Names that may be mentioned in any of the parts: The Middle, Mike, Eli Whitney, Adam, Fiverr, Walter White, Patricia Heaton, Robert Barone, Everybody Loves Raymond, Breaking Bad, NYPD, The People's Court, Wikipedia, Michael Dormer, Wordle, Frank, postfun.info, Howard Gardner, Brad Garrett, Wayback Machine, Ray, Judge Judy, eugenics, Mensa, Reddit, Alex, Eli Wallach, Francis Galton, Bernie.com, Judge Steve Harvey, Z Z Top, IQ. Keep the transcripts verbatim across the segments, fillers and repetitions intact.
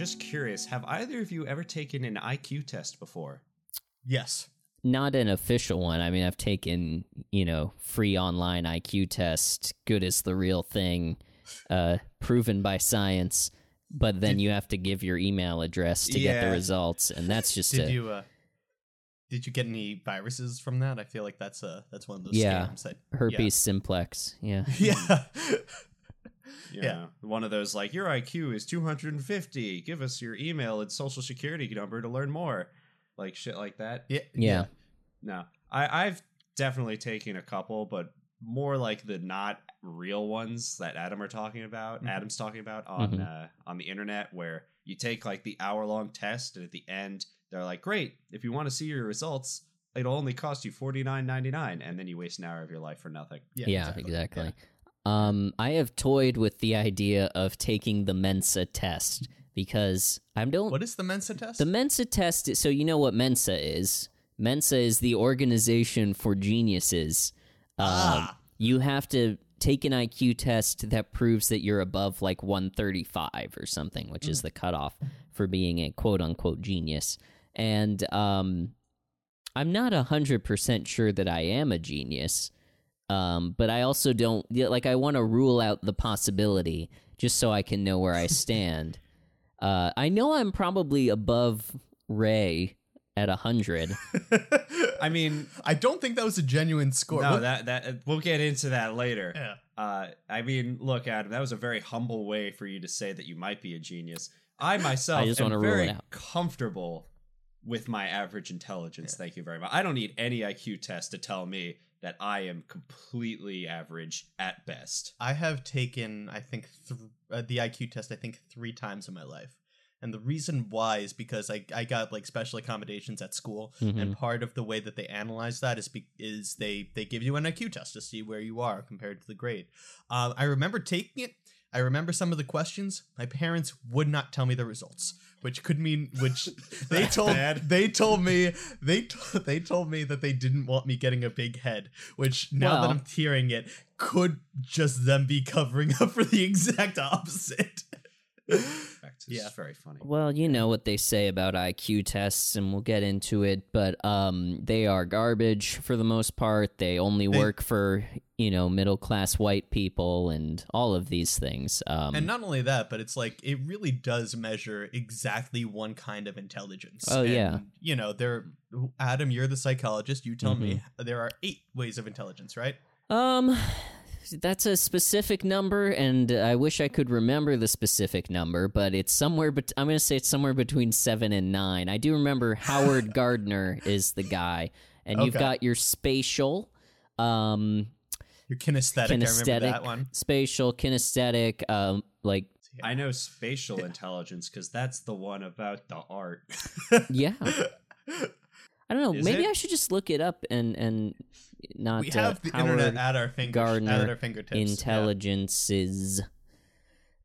just curious, have either of you ever taken an I Q test before? Yes. Not an official one. I mean, I've taken, you know, free online I Q test, good as the real thing, uh, proven by science, but then did, you have to give your email address to yeah. get the results, and that's just did a... You, uh, did you get any viruses from that? I feel like that's a, that's one of those yeah. scams. That, Herpes yeah. simplex, yeah. Yeah. You yeah, know, one of those like, your I Q is two hundred fifty. Give us your email and social security number to learn more. Like shit like that. Yeah. yeah. No, I, I've definitely taken a couple, but more like the not real ones that Adam are talking about. Mm-hmm. Adam's talking about on mm-hmm. uh, on the internet, where you take like the hour long test, and at the end they're like, great, if you want to see your results, it'll only cost you forty-nine ninety-nine, and then you waste an hour of your life for nothing. Yeah, yeah exactly. exactly. Yeah. Um, I have toyed with the idea of taking the Mensa test because I'm don't. What is the Mensa test? The Mensa test is, so you know what Mensa is. Mensa is the organization for geniuses. Um, ah. You have to take an I Q test that proves that you're above like one thirty-five or something, which mm. is the cutoff for being a quote unquote genius. And um, I'm not one hundred percent sure that I am a genius. Um, but I also don't, like, I want to rule out the possibility just so I can know where I stand. uh, I know I'm probably above Ray at one hundred. I mean, I don't think that was a genuine score. No, we'll, that, that, we'll get into that later. Yeah. Uh, I mean, look, Adam, that was a very humble way for you to say that you might be a genius. I myself I just am very rule it out. comfortable with my average intelligence. Yeah. Thank you very much. I don't need any I Q test to tell me that I am completely average at best. I have taken, I think, th- uh, the I Q test, I think, three times in my life. And the reason why is because I, I got, like, special accommodations at school, mm-hmm. and part of the way that they analyze that is be- is they, they give you an I Q test to see where you are compared to the grade. Uh, I remember taking it. I remember some of the questions. My parents would not tell me the results, which could mean which they told bad. they told me they t- they told me that they didn't want me getting a big head, which now well, that I'm hearing it could just them be covering up for the exact opposite. Fact, yeah, very funny. Well, you know what they say about I Q tests, and we'll get into it, but um, they are garbage for the most part. They only they, work for, you know, middle class white people and all of these things. Um, and not only that, but it's like it really does measure exactly one kind of intelligence. Oh and, yeah, you know, there. Adam, you're the psychologist. You tell mm-hmm. me there are eight ways of intelligence, right? Um. That's a specific number, and I wish I could remember the specific number, but it's somewhere, but I'm going to say it's somewhere between seven and nine. I do remember Howard Gardner is the guy, and okay. you've got your spatial, um, your kinesthetic, kinesthetic, I remember that one. Spatial, kinesthetic, um, like I know spatial intelligence because that's the one about the art. yeah. I don't know. Is maybe it? I should just look it up and and not. We have uh, the Howard internet at our fingers. Gardner at our fingertips. Intelligences.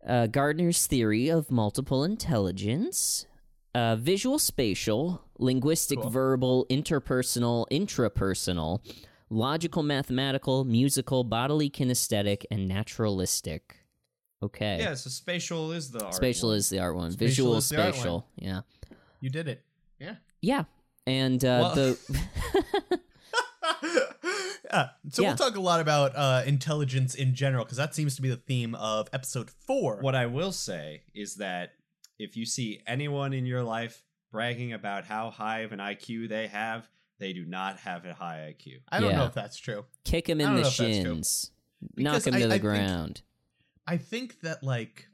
Yeah. Uh, Gardner's theory of multiple intelligence: uh, visual, spatial, linguistic, cool. verbal, interpersonal, intrapersonal, logical, mathematical, musical, bodily, kinesthetic, and naturalistic. Okay. Yeah. So spatial is the art spatial one. is the art one. Spatial visual, is spatial. The art one. Yeah. You did it. Yeah. Yeah. And uh, well, the yeah. So yeah. we'll talk a lot about uh, intelligence in general, because that seems to be the theme of episode four. What I will say is that if you see anyone in your life bragging about how high of an I Q they have, they do not have a high I Q. I don't yeah. know if that's true. Kick him in the shins. Knock him I, to the I ground. Think, I think that like.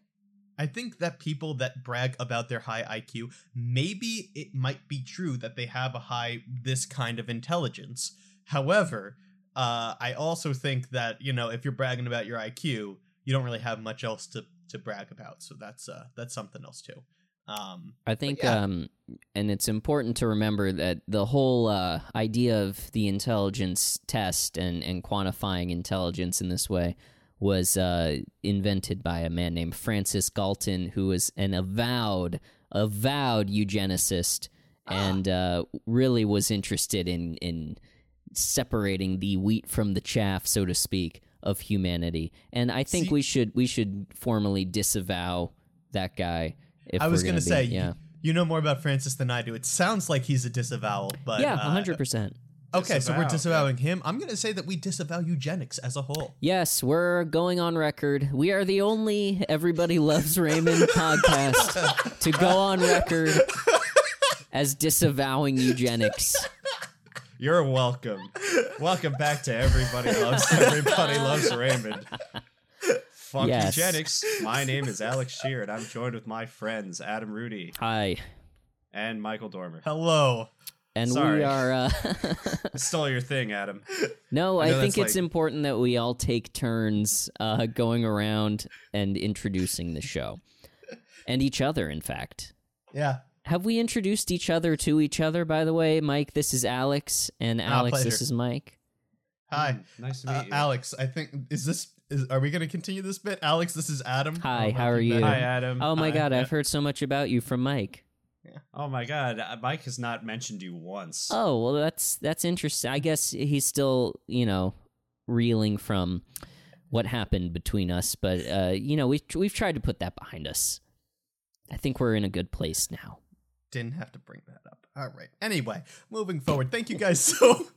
I think that people that brag about their high I Q, maybe it might be true that they have a high, this kind of intelligence. However, uh, I also think that, you know, if you're bragging about your I Q, you don't really have much else to, to brag about. So that's uh, that's something else, too. Um, I think, yeah. um, and it's important to remember that the whole uh, idea of the intelligence test and, and quantifying intelligence in this way was uh, invented by a man named Francis Galton, who was an avowed, avowed eugenicist, ah. and uh, really was interested in in separating the wheat from the chaff, so to speak, of humanity. And I think See? we should we should formally disavow that guy If I was going to say, be, yeah. you know more about Francis than I do. It sounds like he's a disavowal, but yeah, uh, one hundred percent. Okay, disavow. So we're disavowing him. I'm going to say that we disavow eugenics as a whole. Yes, we're going on record. We are the only Everybody Loves Raymond podcast to go on record as disavowing eugenics. You're welcome. Welcome back to Everybody Loves Everybody Loves Raymond. Fuck yes. Eugenics. My name is Alex Shear, and I'm joined with my friends, Adam Rudy. Hi. And Michael Dormer. Hello. And Sorry. we are... Uh... Stole your thing, Adam. No, I, I think it's like... important that we all take turns uh, going around and introducing the show. And each other, in fact. Yeah. Have we introduced each other to each other, by the way? Mike, this is Alex, and Alex, ah, this is Mike. Hi. Mm, nice to meet uh, you. Alex, I think... Is this... Is, are we going to continue this bit? Alex, this is Adam. Hi, oh, how are you? Hi, Adam. Oh, my Hi, God, I've heard so much about you from Mike. Yeah. Oh my God, Mike has not mentioned you once. Oh, well, that's that's interesting. I guess he's still, you know, reeling from what happened between us, but uh, you know, we've we've tried to put that behind us. I think we're in a good place now. Didn't have to bring that up. All right. Anyway, moving forward. Thank you guys so.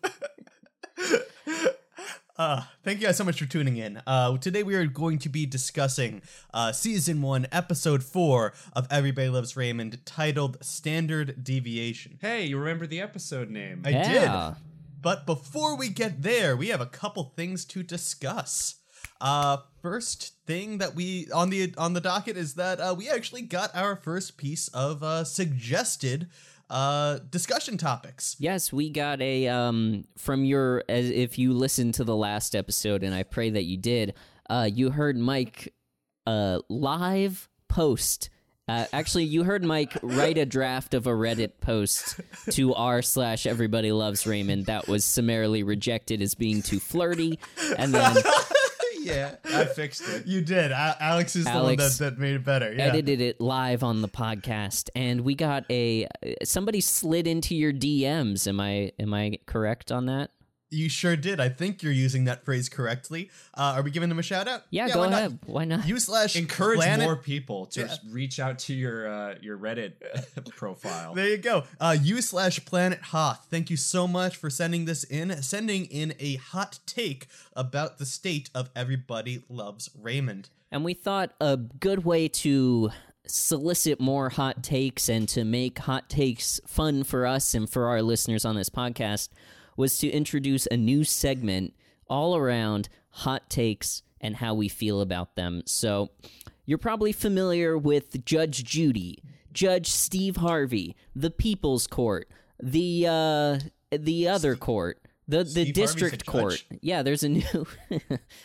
Uh, thank you guys so much for tuning in. Uh, today we are going to be discussing uh, Season one, Episode four of Everybody Loves Raymond, titled Standard Deviation. Hey, you remember the episode name. I yeah. did. But before we get there, we have a couple things to discuss. Uh, first thing that we on the on the docket is that uh, we actually got our first piece of uh, suggested Uh, discussion topics. Yes, we got a um from your as if you listened to the last episode, and I pray that you did. Uh, you heard Mike uh live post. Uh, actually, you heard Mike write a draft of a Reddit post to r slash Everybody Loves Raymond that was summarily rejected as being too flirty, and then. Yeah, I fixed it. You did. I, Alex is Alex the one that, that made it better. Yeah. Edited it live on the podcast, and we got a somebody slid into your D Ms. Am I am I correct on that? You sure did. I think you're using that phrase correctly. Uh, are we giving them a shout out? Yeah, yeah go why ahead. Not? Why not? You slash encourage planet. More people to yeah. reach out to your uh, your Reddit profile. There you go. Uh, you slash planet Hoth. Thank you so much for sending this in. Sending in a hot take about the state of Everybody Loves Raymond. And we thought a good way to solicit more hot takes and to make hot takes fun for us and for our listeners on this podcast was to introduce a new segment all around hot takes and how we feel about them. So you're probably familiar with Judge Judy, Judge Steve Harvey, The People's Court, the uh, the other court, the, the district court. Yeah, there's a new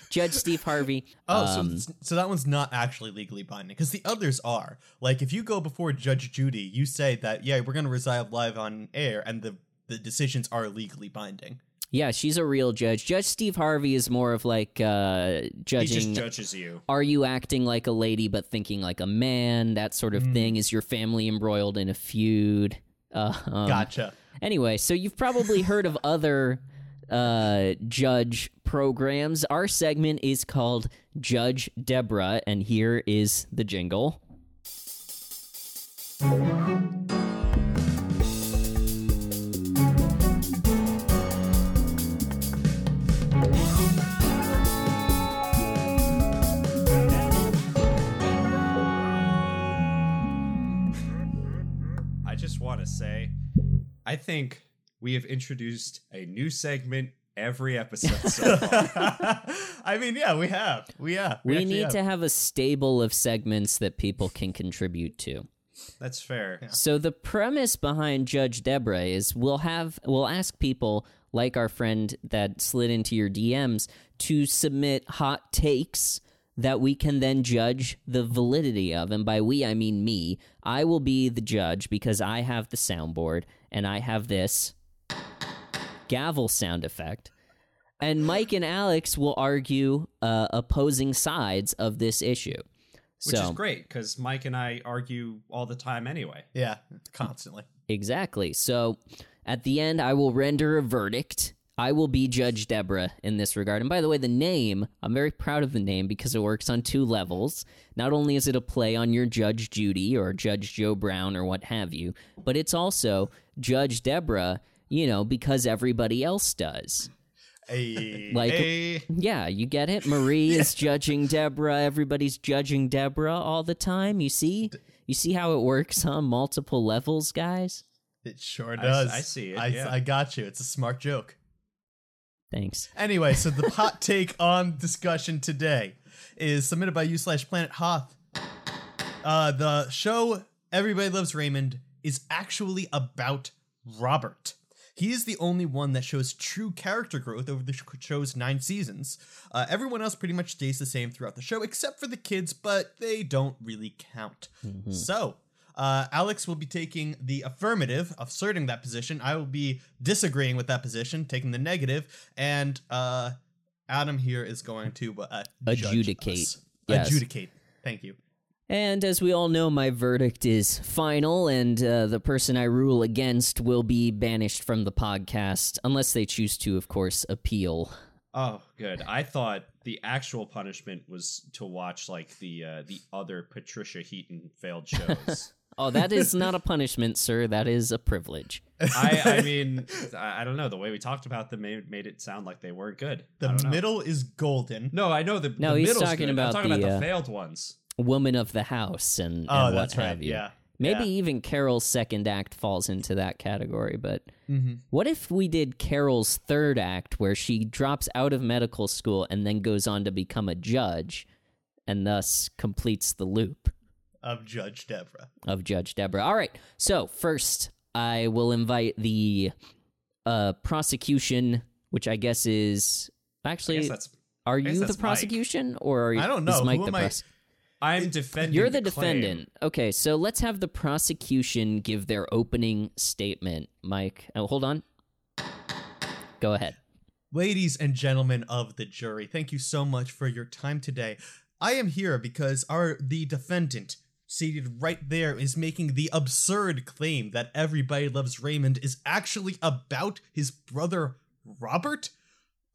Judge Steve Harvey. Oh, um, so, so that one's not actually legally binding because the others are. Like if you go before Judge Judy, you say that, yeah, we're going to reside live on air and the The decisions are legally binding. Yeah, she's a real judge. Judge Steve Harvey is more of like uh, judging. He just judges you. Are you acting like a lady but thinking like a man? That sort of mm. thing. Is your family embroiled in a feud? Uh, um, gotcha. Anyway, so you've probably heard of other uh, judge programs. Our segment is called Judge Debra, and here is the jingle. Want to say I think we have introduced a new segment every episode so far. I mean yeah we have we have we, we need have. to have a stable of segments that people can contribute to. That's fair. Yeah. So the premise behind Judge Debra is we'll have we'll ask people like our friend that slid into your D Ms to submit hot takes that we can then judge the validity of. And by we, I mean me. I will be the judge because I have the soundboard, and I have this gavel sound effect. And Mike and Alex will argue uh, opposing sides of this issue. Which so, is great, because Mike and I argue all the time anyway. Yeah, constantly. Exactly. So at the end, I will render a verdict. I will be Judge Debra in this regard. And by the way, the name, I'm very proud of the name because it works on two levels. Not only is it a play on your Judge Judy or Judge Joe Brown or what have you, but it's also Judge Debra, you know, because everybody else does. Hey, like, hey. Yeah, you get it? Marie yeah. is judging Debra. Everybody's judging Debra all the time. You see? You see how it works on multiple levels, guys? It sure does. I, I see it. I, yeah. I got you. It's a smart joke. Thanks. Anyway, so the hot take on discussion today is submitted by you slash Planet Hoth. Uh, the show Everybody Loves Raymond is actually about Robert. He is the only one that shows true character growth over the show's nine seasons. Uh, everyone else pretty much stays the same throughout the show, except for the kids, but they don't really count. Mm-hmm. So, uh, Alex will be taking the affirmative, asserting that position. I will be disagreeing with that position, taking the negative, and uh, Adam here is going to uh, adjudicate. Yes. Adjudicate. Thank you. And as we all know, my verdict is final, and uh, the person I rule against will be banished from the podcast, unless they choose to, of course, appeal. Oh, good. I thought the actual punishment was to watch, like, the uh, the other Patricia Heaton failed shows. Oh, that is not a punishment, sir. That is a privilege. I, I mean, I don't know. The way we talked about them made, made it sound like they weren't good. The middle is golden. No, I know the, no, the middle's good. No, he's talking about the, about the uh, failed ones. Woman of the house and, oh, and what have right. you. Yeah. Maybe yeah. even Carol's second act falls into that category, but mm-hmm. what if we did Carol's third act where she drops out of medical school and then goes on to become a judge and thus completes the loop? Of Judge Debra. Of Judge Debra. All right. So first, I will invite the uh, prosecution, which I guess is... Actually, guess that's, are you the prosecution? Mike. Or are you, I don't know. Is Mike Who the prosecution? I'm defending. You're the, the defendant. Okay, so let's have the prosecution give their opening statement. Mike, oh, hold on. Go ahead. Ladies and gentlemen of the jury, thank you so much for your time today. I am here because our the defendant, seated right there, is making the absurd claim that Everybody Loves Raymond is actually about his brother Robert.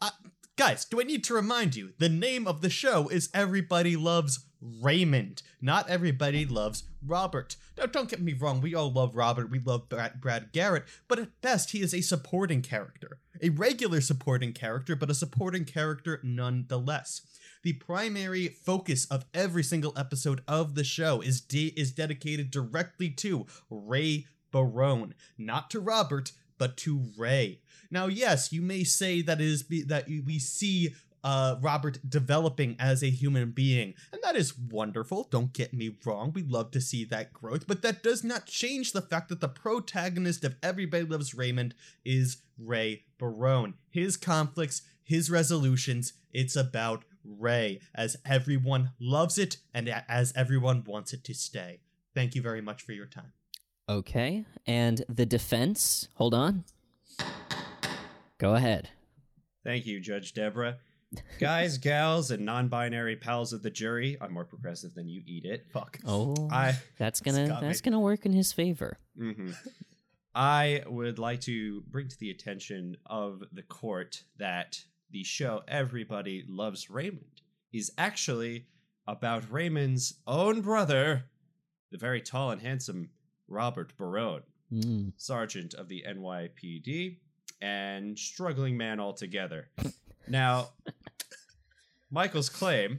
Uh, guys, do I need to remind you? The name of the show is Everybody Loves Raymond. Raymond. Not everybody loves Robert. Now, don't get me wrong. We all love Robert. We love Brad, Brad Garrett. But at best, he is a supporting character. A regular supporting character, but a supporting character nonetheless. The primary focus of every single episode of the show is de- is dedicated directly to Ray Barone. Not to Robert, but to Ray. Now, yes, you may say that it is be- that we see... Uh, Robert developing as a human being. And that is wonderful. Don't get me wrong. We love to see that growth, but that does not change the fact that the protagonist of Everybody Loves Raymond is Ray Barone. His conflicts, his resolutions, it's about Ray, as everyone loves it and as everyone wants it to stay. Thank you very much for your time. Okay. And the defense, hold on. Go ahead. Thank you, Judge Debra. Guys, gals, and non-binary pals of the jury, I'm more progressive than you eat it. Fuck. Oh, I, that's gonna that's me. gonna work in his favor. Mm-hmm. I would like to bring to the attention of the court that the show Everybody Loves Raymond is actually about Raymond's own brother, the very tall and handsome Robert Barone, mm. sergeant of the N Y P D, and struggling man altogether. Now, Michael's claim,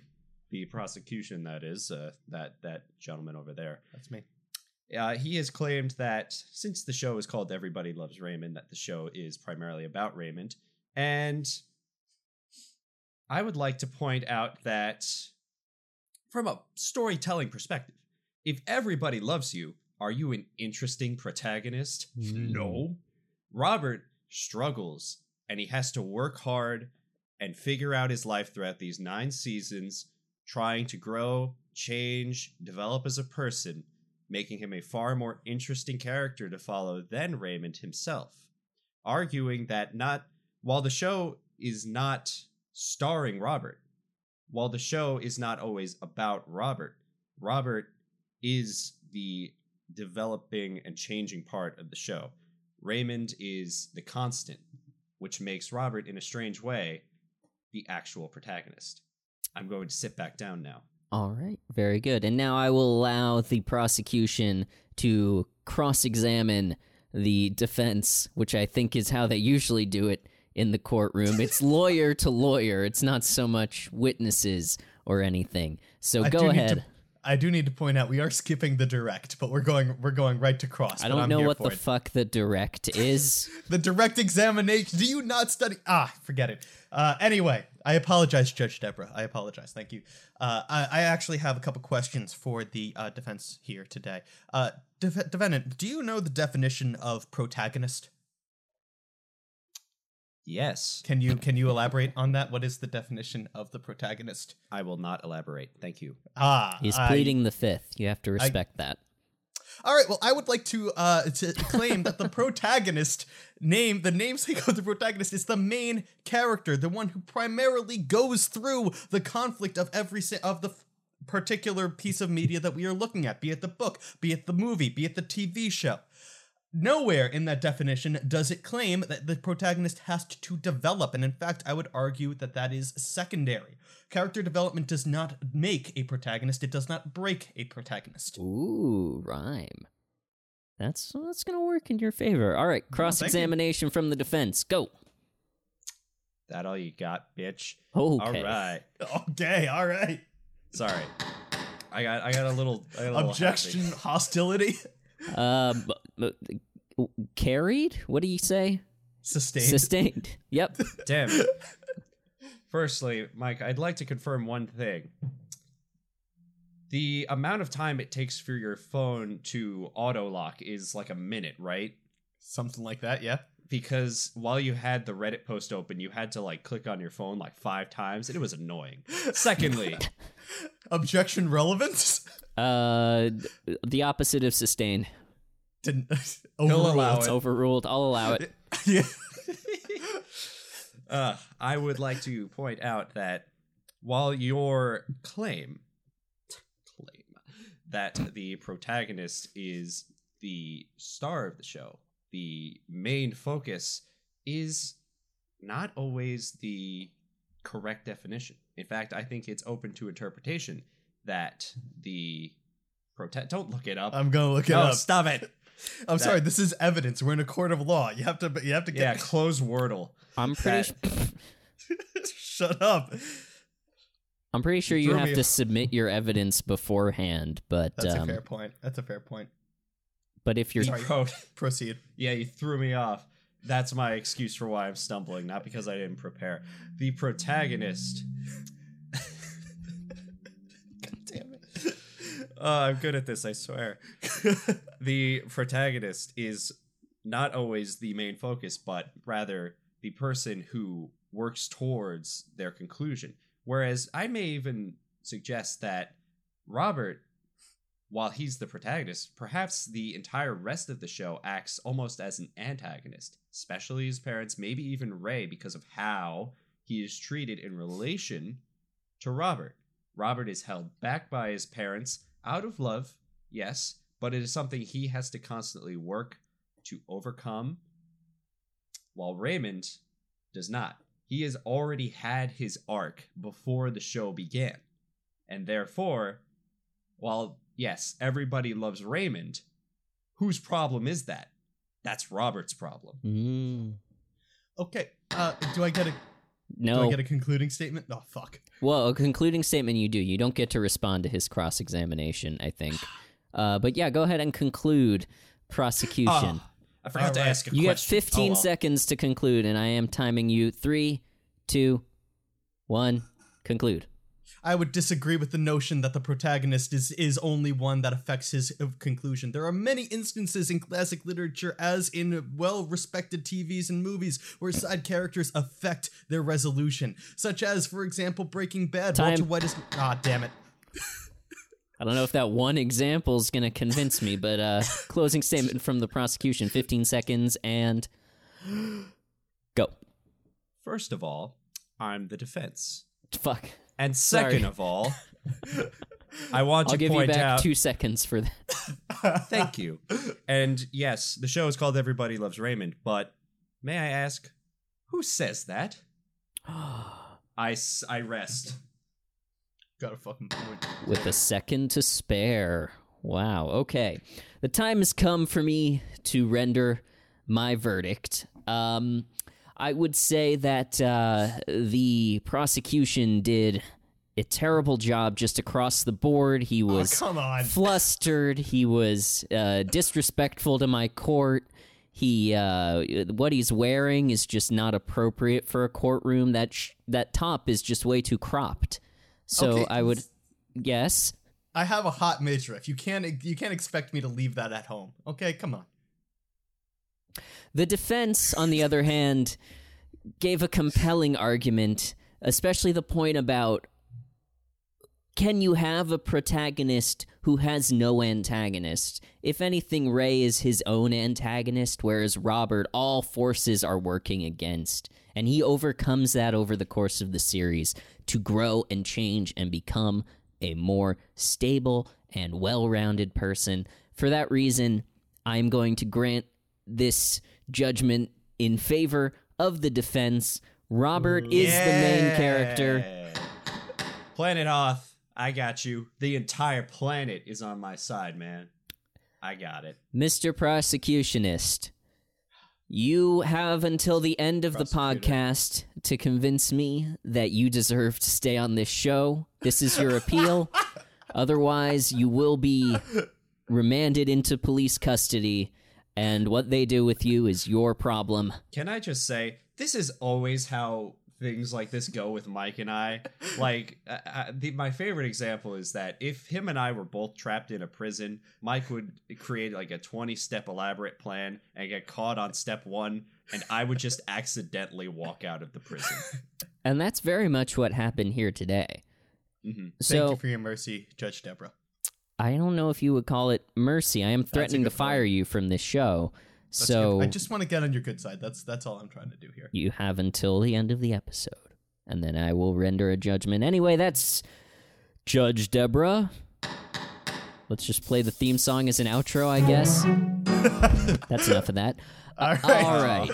the prosecution that is, uh, that that gentleman over there. That's me. Uh, he has claimed that since the show is called Everybody Loves Raymond, that the show is primarily about Raymond. And I would like to point out that from a storytelling perspective, if everybody loves you, are you an interesting protagonist? Mm. No. Robert struggles and he has to work hard and figure out his life throughout these nine seasons, trying to grow, change, develop as a person, making him a far more interesting character to follow than Raymond himself. Arguing that not, while the show is not starring Robert, while the show is not always about Robert, Robert is the developing and changing part of the show. Raymond is the constant. which makes Robert, in a strange way, the actual protagonist. I'm going to sit back down now. All right, very good. And now I will allow the prosecution to cross-examine the defense, which I think is how they usually do it in the courtroom. It's lawyer to lawyer. It's not so much witnesses or anything. So I go ahead. To, I do need to point out we are skipping the direct, but we're going we're going right to cross. I don't I'm know what the it. fuck the direct is. The direct examination. Do you not study? Ah, forget it. Uh, anyway, I apologize, Judge Debra. I apologize. Thank you. Uh, I, I actually have a couple questions for the uh, defense here today. Uh, def- defendant, do you know the definition of protagonist? Yes. Can you can you elaborate on that? What is the definition of the protagonist? I will not elaborate. Thank you. Ah, he's I, pleading the fifth. You have to respect I, that. All right. Well, I would like to uh, to claim that the protagonist name, the namesake of the protagonist, is the main character, the one who primarily goes through the conflict of every of the particular piece of media that we are looking at, be it the book, be it the movie, be it the T V show. Nowhere in that definition does it claim that the protagonist has to develop, and in fact, I would argue that that is secondary. Character development does not make a protagonist, it does not break a protagonist. Ooh, rhyme. That's, that's going to work in your favor. All right, cross-examination well, from the defense. Go. That all you got, bitch? Okay. All right. Okay, all right. Sorry. I got I got a little... I got a Objection, little hostility. Uh, but, but, carried? What do you say? Sustained. Sustained. Yep. Damn. Firstly, Mike, I'd like to confirm one thing. The amount of time it takes for your phone to auto lock is like a minute, right? Something like that, yeah. Because while you had the Reddit post open, you had to like click on your phone like five times, and it was annoying. Secondly, objection relevance? Uh, the opposite of sustain. Didn't overruled. Allow it. Overruled. I'll allow it. Yeah. uh, I would like to point out that while your claim, claim that the protagonist is the star of the show, the main focus is not always the correct definition. In fact, I think it's open to interpretation. That the protest. Don't look it up. I'm gonna look no, it up. Stop it. I'm that, sorry. This is evidence. We're in a court of law. You have to. You have to get. Yeah. Close Wordle. I'm pretty. Sh- Shut up. I'm pretty sure you, you have to off. submit your evidence beforehand. But that's um, a fair point. That's a fair point. But if you're sorry, pro- proceed. Yeah, you threw me off. That's my excuse for why I'm stumbling, not because I didn't prepare. The protagonist. Oh, I'm good at this, I swear. The protagonist is not always the main focus, but rather the person who works towards their conclusion. Whereas I may even suggest that Robert, while he's the protagonist, perhaps the entire rest of the show acts almost as an antagonist, especially his parents, maybe even Ray, because of how he is treated in relation to Robert. Robert is held back by his parents, out of love, yes, but it is something he has to constantly work to overcome, while Raymond does not. He has already had his arc before the show began, and therefore, while, yes, everybody loves Raymond, whose problem is that? That's Robert's problem. Mm. Okay, uh, do I get a... No. Do I get a concluding statement? Oh, fuck. Well, a concluding statement you do. You don't get to respond to his cross-examination, I think. Uh, but yeah, go ahead and conclude prosecution. Oh, I forgot All to right. ask a you question. You have fifteen oh, well. seconds to conclude, and I am timing you. Three, two, one, conclude. I would disagree with the notion that the protagonist is, is only one that affects his conclusion. There are many instances in classic literature, as in well-respected T Vs and movies, where side characters affect their resolution. Such as, for example, Breaking Bad. Time. Walter White is... Ah, damn it. I don't know if that one example is going to convince me, but uh, closing statement from the prosecution, fifteen seconds, and go. First of all, I'm the defense. Fuck. And second Sorry. of all, I want I'll to point out... I'll give you back out, two seconds for that. Thank you. And yes, the show is called Everybody Loves Raymond, but may I ask, Who says that? I, I rest. Got a fucking point. With a second to spare. Wow, okay. The time has come for me to render my verdict. Um, I would say that uh, the prosecution did a terrible job just across the board. He was oh, come on. flustered. He was uh, disrespectful to my court. He, uh, what he's wearing is just not appropriate for a courtroom. That sh- that top is just way too cropped. So okay. I would, yes. I have a hot mitra. If you can't, you can't expect me to leave that at home. Okay, come on. The defense, on the other hand, gave a compelling argument, especially the point about, can you have a protagonist who has no antagonist? If anything, Ray is his own antagonist, whereas Robert, all forces are working against. And he overcomes that over the course of the series to grow and change and become a more stable and well-rounded person. For that reason, I'm going to grant this judgment in favor of the defense. Robert yeah. is the main character. Planet Hoth. I got you. The entire planet is on my side, man. I got it. Mister Prosecutionist, you have until the end of the podcast to convince me that you deserve to stay on this show. This is your appeal. Otherwise, you will be remanded into police custody, and what they do with you is your problem. Can I just say, this is always how things like this go with Mike and I. Like, uh, the, my favorite example is that if him and I were both trapped in a prison, Mike would create like a twenty-step elaborate plan and get caught on step one, and I would just accidentally walk out of the prison. And that's very much what happened here today. Mm-hmm. So, thank you for your mercy, Judge Debra. I don't know if you would call it mercy. I am threatening to fire point. you from this show. That's so good. I just want to get on your good side. That's that's all I'm trying to do here. You have until the end of the episode, and then I will render a judgment. Anyway, that's Judge Debra. Let's just play the theme song as an outro, I guess. That's enough of that. All right. Uh, all right.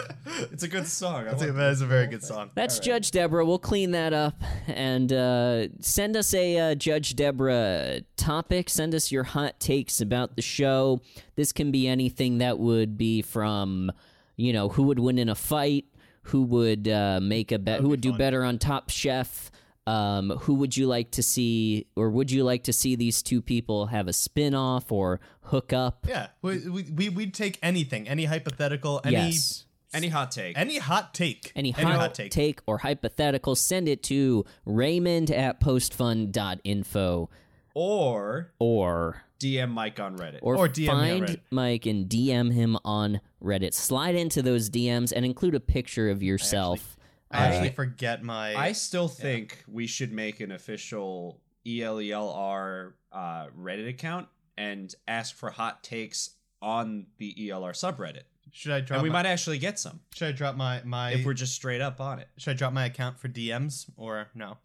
It's a good song. I think that is a very good song. That's right. Judge Debra. We'll clean that up and uh, send us a uh, Judge Debra topic. Send us your hot takes about the show. This can be anything that would be from, you know, who would win in a fight, who would uh, make a bet, be- who would fun. do better on Top Chef, um, who would you like to see, or would you like to see these two people have a spin-off or hook up? Yeah, we, we, we'd take anything, any hypothetical, any... Yes. Any hot take. Any hot take. Any hot, any hot take. take or hypothetical, send it to Raymond at postfun dot info. Or... Or... D M Mike on Reddit. Or, or D M find Reddit. Mike and D M him on Reddit. Slide into those D Ms and include a picture of yourself. I actually, I actually uh, forget my... I still think yeah. we should make an official E L E L R uh, Reddit account and ask for hot takes on the E L R subreddit. Should I drop? And we my, might actually get some. Should I drop my, my... If we're just straight up on it. Should I drop my account for D Ms or no?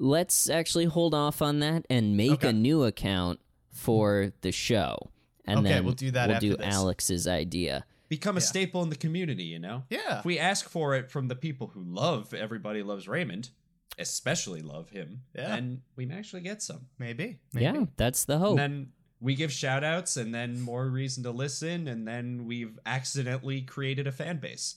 Let's actually hold off on that and make okay. a new account for the show. And okay, then we'll do that we'll after do this. Alex's idea. Become a yeah. staple in the community, you know? Yeah. If we ask for it from the people who love Everybody Loves Raymond, especially love him, yeah. then we may actually get some. Maybe. Maybe. Yeah, that's the hope. And then... we give shout-outs, and then more reason to listen, and then we've accidentally created a fan base.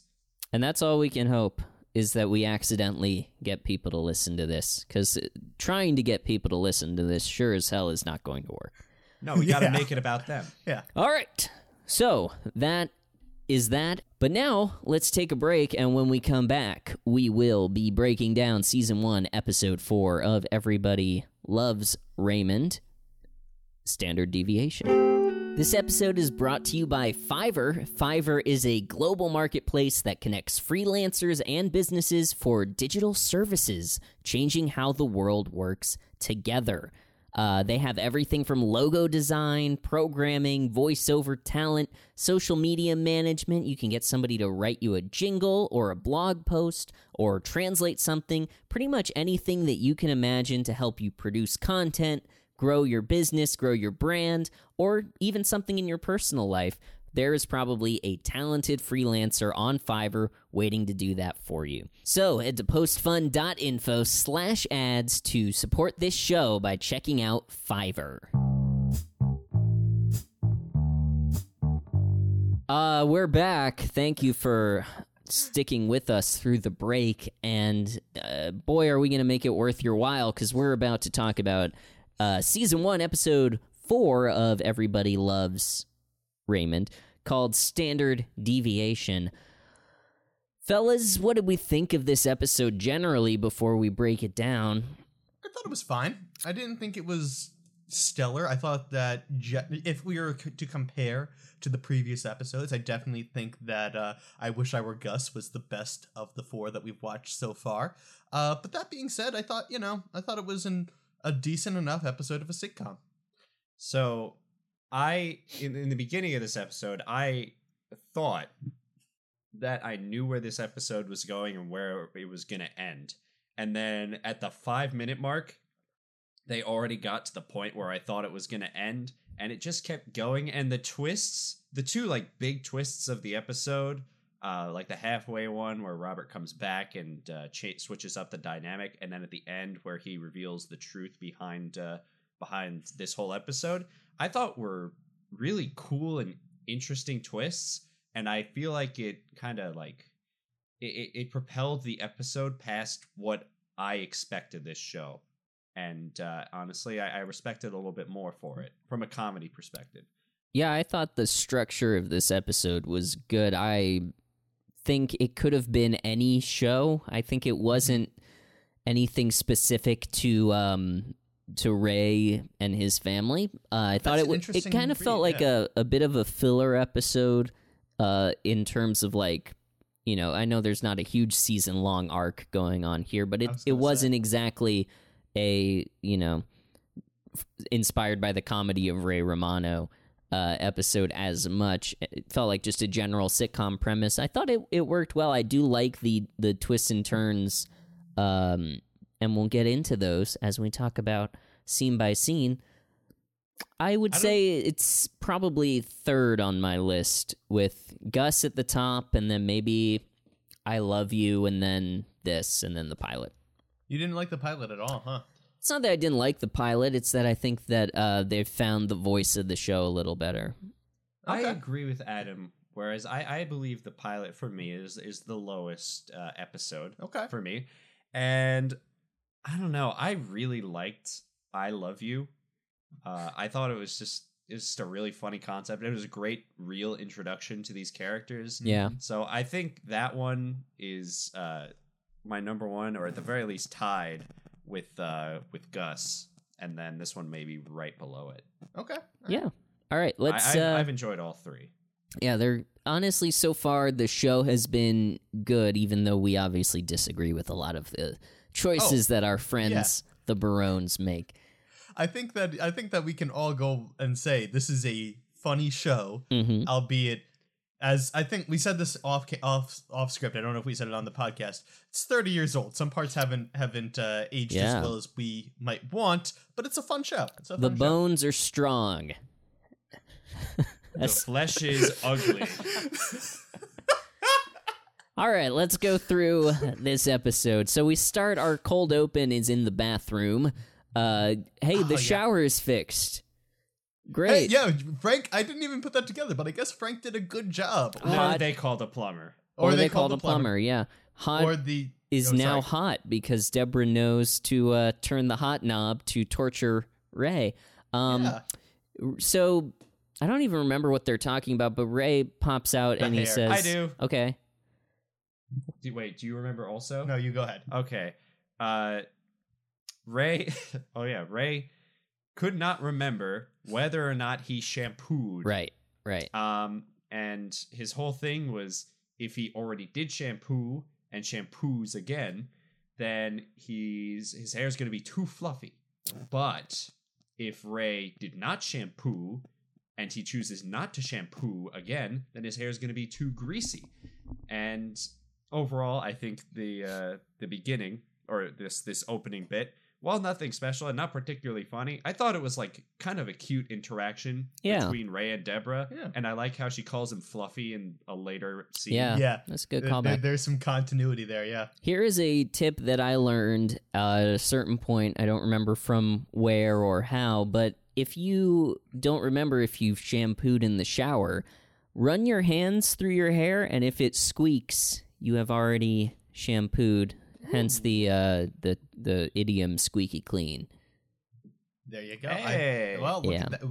And that's all we can hope, is that we accidentally get people to listen to this, because trying to get people to listen to this sure as hell is not going to work. No, we got to yeah. make it about them. Yeah. All right. So that is that. But now let's take a break, and when we come back, we will be breaking down Season one, Episode four of Everybody Loves Raymond. Standard deviation. This episode is brought to you by Fiverr. Fiverr is a global marketplace that connects freelancers and businesses for digital services, changing how the world works together. Uh, they have everything from logo design, programming, voiceover talent, social media management. You can get somebody to write you a jingle or a blog post or translate something, pretty much anything that you can imagine to help you produce content, grow your business, grow your brand, or even something in your personal life. there is probably a talented freelancer on Fiverr waiting to do that for you. So head to postfun.info slash ads to support this show by checking out Fiverr. Uh, we're back. Thank you for sticking with us through the break, and uh, boy, are we going to make it worth your while, because we're about to talk about uh, Season one, Episode four of Everybody Loves Raymond, called Standard Deviation. Fellas, what did we think of this episode generally before we break it down? I thought it was fine. I didn't think it was stellar. I thought that je- if we were c- to compare to the previous episodes, I definitely think that uh, I Wish I Were Gus was the best of the four that we've watched so far. Uh, but that being said, I thought, you know, I thought it was an, a decent enough episode of a sitcom. So I, in, in the beginning of this episode, I thought that I knew where this episode was going and where it was going to end. And then at the five minute mark, they already got to the point where I thought it was going to end, and it just kept going. And the twists, the two like big twists of the episode, uh, like the halfway one where Robert comes back and uh, ch- switches up the dynamic, and then at the end where he reveals the truth behind uh, behind this whole episode, I thought were really cool and interesting twists. And I feel like it kind of like it, it, it propelled the episode past what I expected this show. And uh, honestly, I, I respect it a little bit more for it from a comedy perspective. Yeah, I thought the structure of this episode was good. I think it could have been any show. I think it wasn't anything specific to um, to Ray and his family. Uh, I That's thought it was. It kind of felt like yeah. a, a bit of a filler episode uh, in terms of like, you know, I know there's not a huge season long arc going on here, but it was it wasn't say. exactly. a, you know, f- inspired by the comedy of Ray Romano uh, episode as much. It felt like just a general sitcom premise. I thought it, it worked well. I do like the, the twists and turns, um, and we'll get into those as we talk about scene by scene. I would I say it's probably third on my list, with Gus at the top, and then maybe I Love You, and then this, and then the pilot. You didn't like the pilot at all, huh? It's not that I didn't like the pilot. It's that I think that uh, they found the voice of the show a little better. Okay. I agree with Adam, whereas I, I believe the pilot for me is is the lowest uh, episode okay. for me. And I don't know. I really liked I Love You. Uh, I thought it was just, it was just a really funny concept. It was a great real introduction to these characters. Yeah. So I think that one is... Uh, my number one, or at the very least tied with uh, with Gus, and then this one maybe right below it. Okay. All right. Yeah. All right. Let's. I, I've, uh, I've enjoyed all three. Yeah, they're honestly so far the show has been good, even though we obviously disagree with a lot of the choices oh, that our friends yeah. the Barones make. I think that I think that we can all go and say this is a funny show, mm-hmm. albeit. As I think we said this off off off script, I don't know if we said it on the podcast. It's thirty years old. Some parts haven't haven't uh, aged yeah. as well as we might want, but it's a fun show. It's a the fun bones show. Are strong. The flesh is ugly. All right, let's go through this episode. So we start. Our cold open is in the bathroom. Uh, hey, the oh, shower yeah. is fixed. Great. Hey, yeah, Frank, I didn't even put that together, but I guess Frank did a good job. Or hot. they called a plumber. Or, or they, they called, called a plumber, plumber. yeah. Hot or the, is oh, now sorry. hot because Debra knows to uh, turn the hot knob to torture Ray. Um, yeah. So I don't even remember what they're talking about, but Ray pops out the and hair. he says... I do. Okay. Do, wait, do you remember also? No, you go ahead. Okay. Uh, Ray... oh, yeah, Ray... could not remember whether or not he shampooed. Right, right. Um, and his whole thing was if he already did shampoo and shampoos again, then he's his hair's going to be too fluffy. But if Ray did not shampoo and he chooses not to shampoo again, then his hair's going to be too greasy. And overall, I think the uh, the beginning or this this opening bit while nothing special and not particularly funny, I thought it was like kind of a cute interaction yeah. between Ray and Debra. Yeah. And I like how she calls him Fluffy in a later scene. Yeah, yeah. That's a good there, callback. There, there's some continuity there, yeah. Here is a tip that I learned uh, at a certain point. I don't remember from where or how, but if you don't remember if you've shampooed in the shower, run your hands through your hair, and if it squeaks, you have already shampooed. Hence the uh, the the idiom "squeaky clean." There you go. Hey, I, well, look yeah. at that.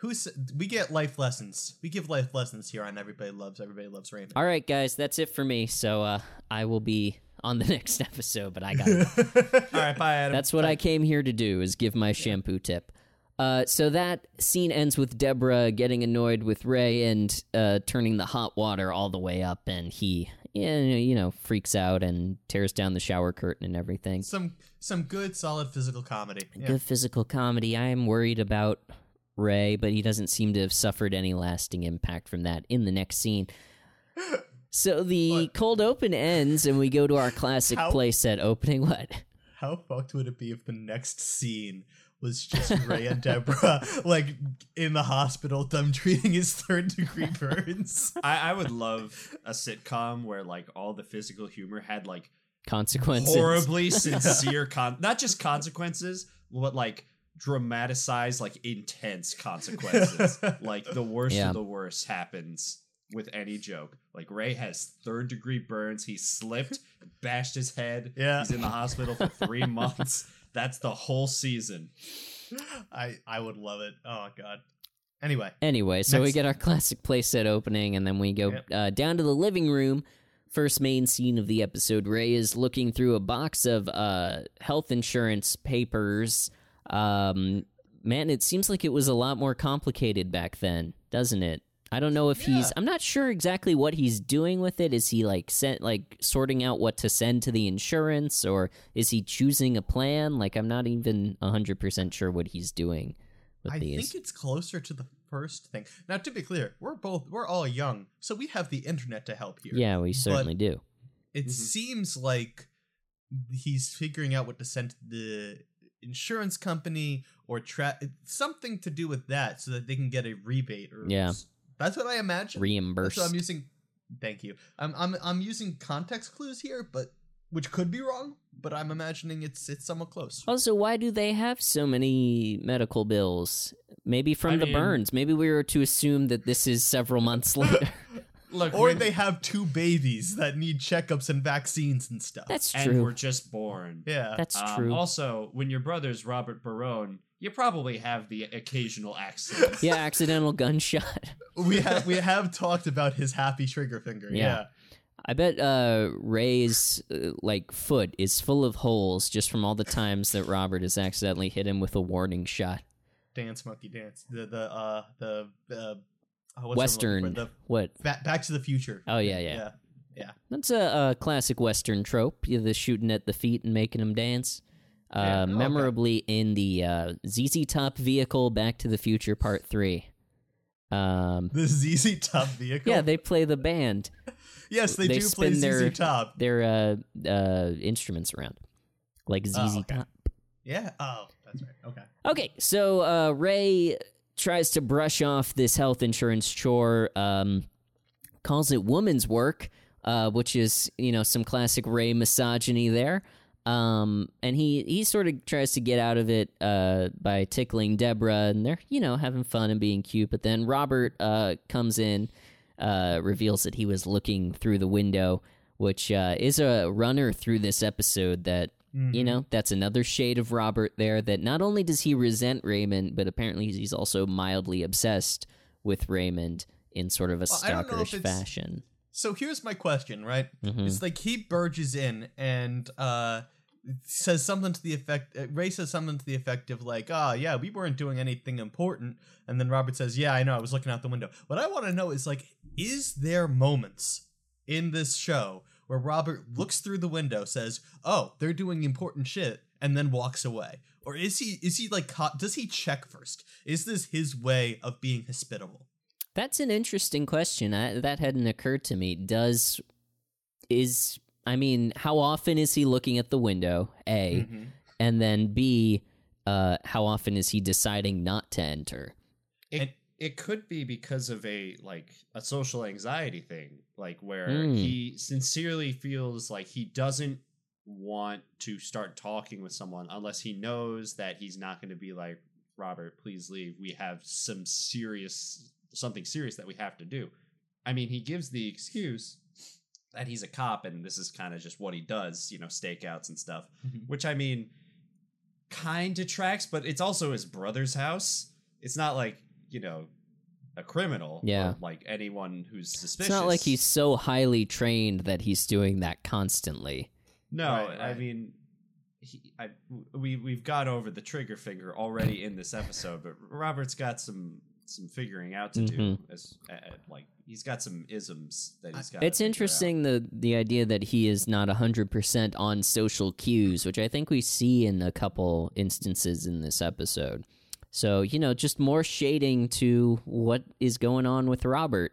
Who's we get life lessons. We give life lessons here on Everybody Loves Everybody Loves Raymond. All right, guys, that's it for me. So uh, I will be on the next episode, but I got it. All right, bye, Adam. That's what bye. I came here to do: is give my shampoo tip. Uh, so that scene ends with Debra getting annoyed with Ray and uh, turning the hot water all the way up, and he. And, you know, freaks out and tears down the shower curtain and everything. Some some good, solid physical comedy. Yeah. Good physical comedy. I am worried about Ray, but he doesn't seem to have suffered any lasting impact from that in the next scene. So the what? cold open ends, and we go to our classic how, playset opening. What? How fucked would it be if the next scene was just Ray and Debra, like, in the hospital, dumb treating his third-degree burns. I, I would love a sitcom where, like, all the physical humor had, like... consequences. Horribly sincere... Con- not just consequences, but, like, dramatized, like, intense consequences. Like, the worst yeah. of the worst happens with any joke. Like, Ray has third-degree burns. He slipped, bashed his head. Yeah. He's in the hospital for three months. That's the whole season. I I would love it. Oh, God. Anyway. Anyway, so we get our classic playset opening, and then we go yep. uh, down to the living room. First main scene of the episode, Ray is looking through a box of uh, health insurance papers. Um, man, it seems like it was a lot more complicated back then, doesn't it? I don't know if yeah. he's... I'm not sure exactly what he's doing with it. Is he, like, sent, like sorting out what to send to the insurance, or is he choosing a plan? Like, I'm not even one hundred percent sure what he's doing with I these. I think it's closer to the first thing. Now, to be clear, we're both... We're all young, so we have the internet to help here. Yeah, we certainly but do. It mm-hmm. seems like he's figuring out what to send to the insurance company or tra- something to do with that so that they can get a rebate or... Yeah. That's what I imagine. Reimbursed. So I'm using. Thank you. I'm I'm I'm using context clues here, but which could be wrong. But I'm imagining it's it's somewhat close. Also, why do they have so many medical bills? Maybe from I the mean, burns. Maybe we were to assume that this is several months later. Look, or maybe they have two babies that need checkups and vaccines and stuff. That's true. And were just born. Yeah, that's um, true. Also, when your brother's Robert Barone. You probably have the occasional accident. Yeah, accidental gunshot. we have we have talked about his happy trigger finger. Yeah, yeah. I bet uh, Ray's uh, like foot is full of holes just from all the times that Robert has accidentally hit him with a warning shot. Dance monkey dance. The the uh, the uh, what's Western the, what? Back, Back to the Future. Oh yeah yeah yeah. yeah. That's a, a classic Western trope. The shooting at the feet and making them dance. Uh, yeah, memorably okay. in the uh, Z Z Top vehicle, Back to the Future Part Three. Um, the Z Z Top vehicle. Yeah, they play the band. yes, they, they do play their, Z Z Top. Their uh, uh, instruments around, like Z Z oh, okay. Top. Yeah. Oh, that's right. Okay. Okay, so uh, Ray tries to brush off this health insurance chore. Um, calls it woman's work, uh, which is you know some classic Ray misogyny there. Um, and he, he sort of tries to get out of it, uh, by tickling Debra, and they're, you know, having fun and being cute, but then Robert, uh, comes in, uh, reveals that he was looking through the window, which, uh, is a runner through this episode that, mm-hmm. you know, that's another shade of Robert there that not only does he resent Raymond, but apparently he's also mildly obsessed with Raymond in sort of a well, stalkerish fashion. So here's my question, right? Mm-hmm. It's like he barges in and, uh... says something to the effect Ray says something to the effect of like ah oh, yeah we weren't doing anything important, and then Robert says yeah I know I was looking out the window. What I want to know is like is there moments in this show where Robert looks through the window, says oh they're doing important shit, and then walks away? Or is he is he like does he check first? Is this his way of being hospitable? That's an interesting question. I, that hadn't occurred to me. Does is I mean, how often is he looking at the window? A. Mm-hmm. And then B, uh, how often is he deciding not to enter? It and- it could be because of a like a social anxiety thing, like where mm. he sincerely feels like he doesn't want to start talking with someone unless he knows that he's not going to be like, Robert, please leave. We have some serious something serious that we have to do. I mean, he gives the excuse that he's a cop and this is kind of just what he does, you know, stakeouts and stuff, mm-hmm. which I mean, kind of tracks, but it's also his brother's house. It's not like, you know, a criminal. Yeah. Or like anyone who's suspicious. It's not like he's so highly trained that he's doing that constantly. No, right, I right. mean, he, I, we, we've got over the trigger finger already in this episode, but Robert's got some some figuring out to mm-hmm. do. As, uh, like, he's got some isms that he's got. It's interesting, the, the idea that he is not one hundred percent on social cues, which I think we see in a couple instances in this episode. So, you know, just more shading to what is going on with Robert,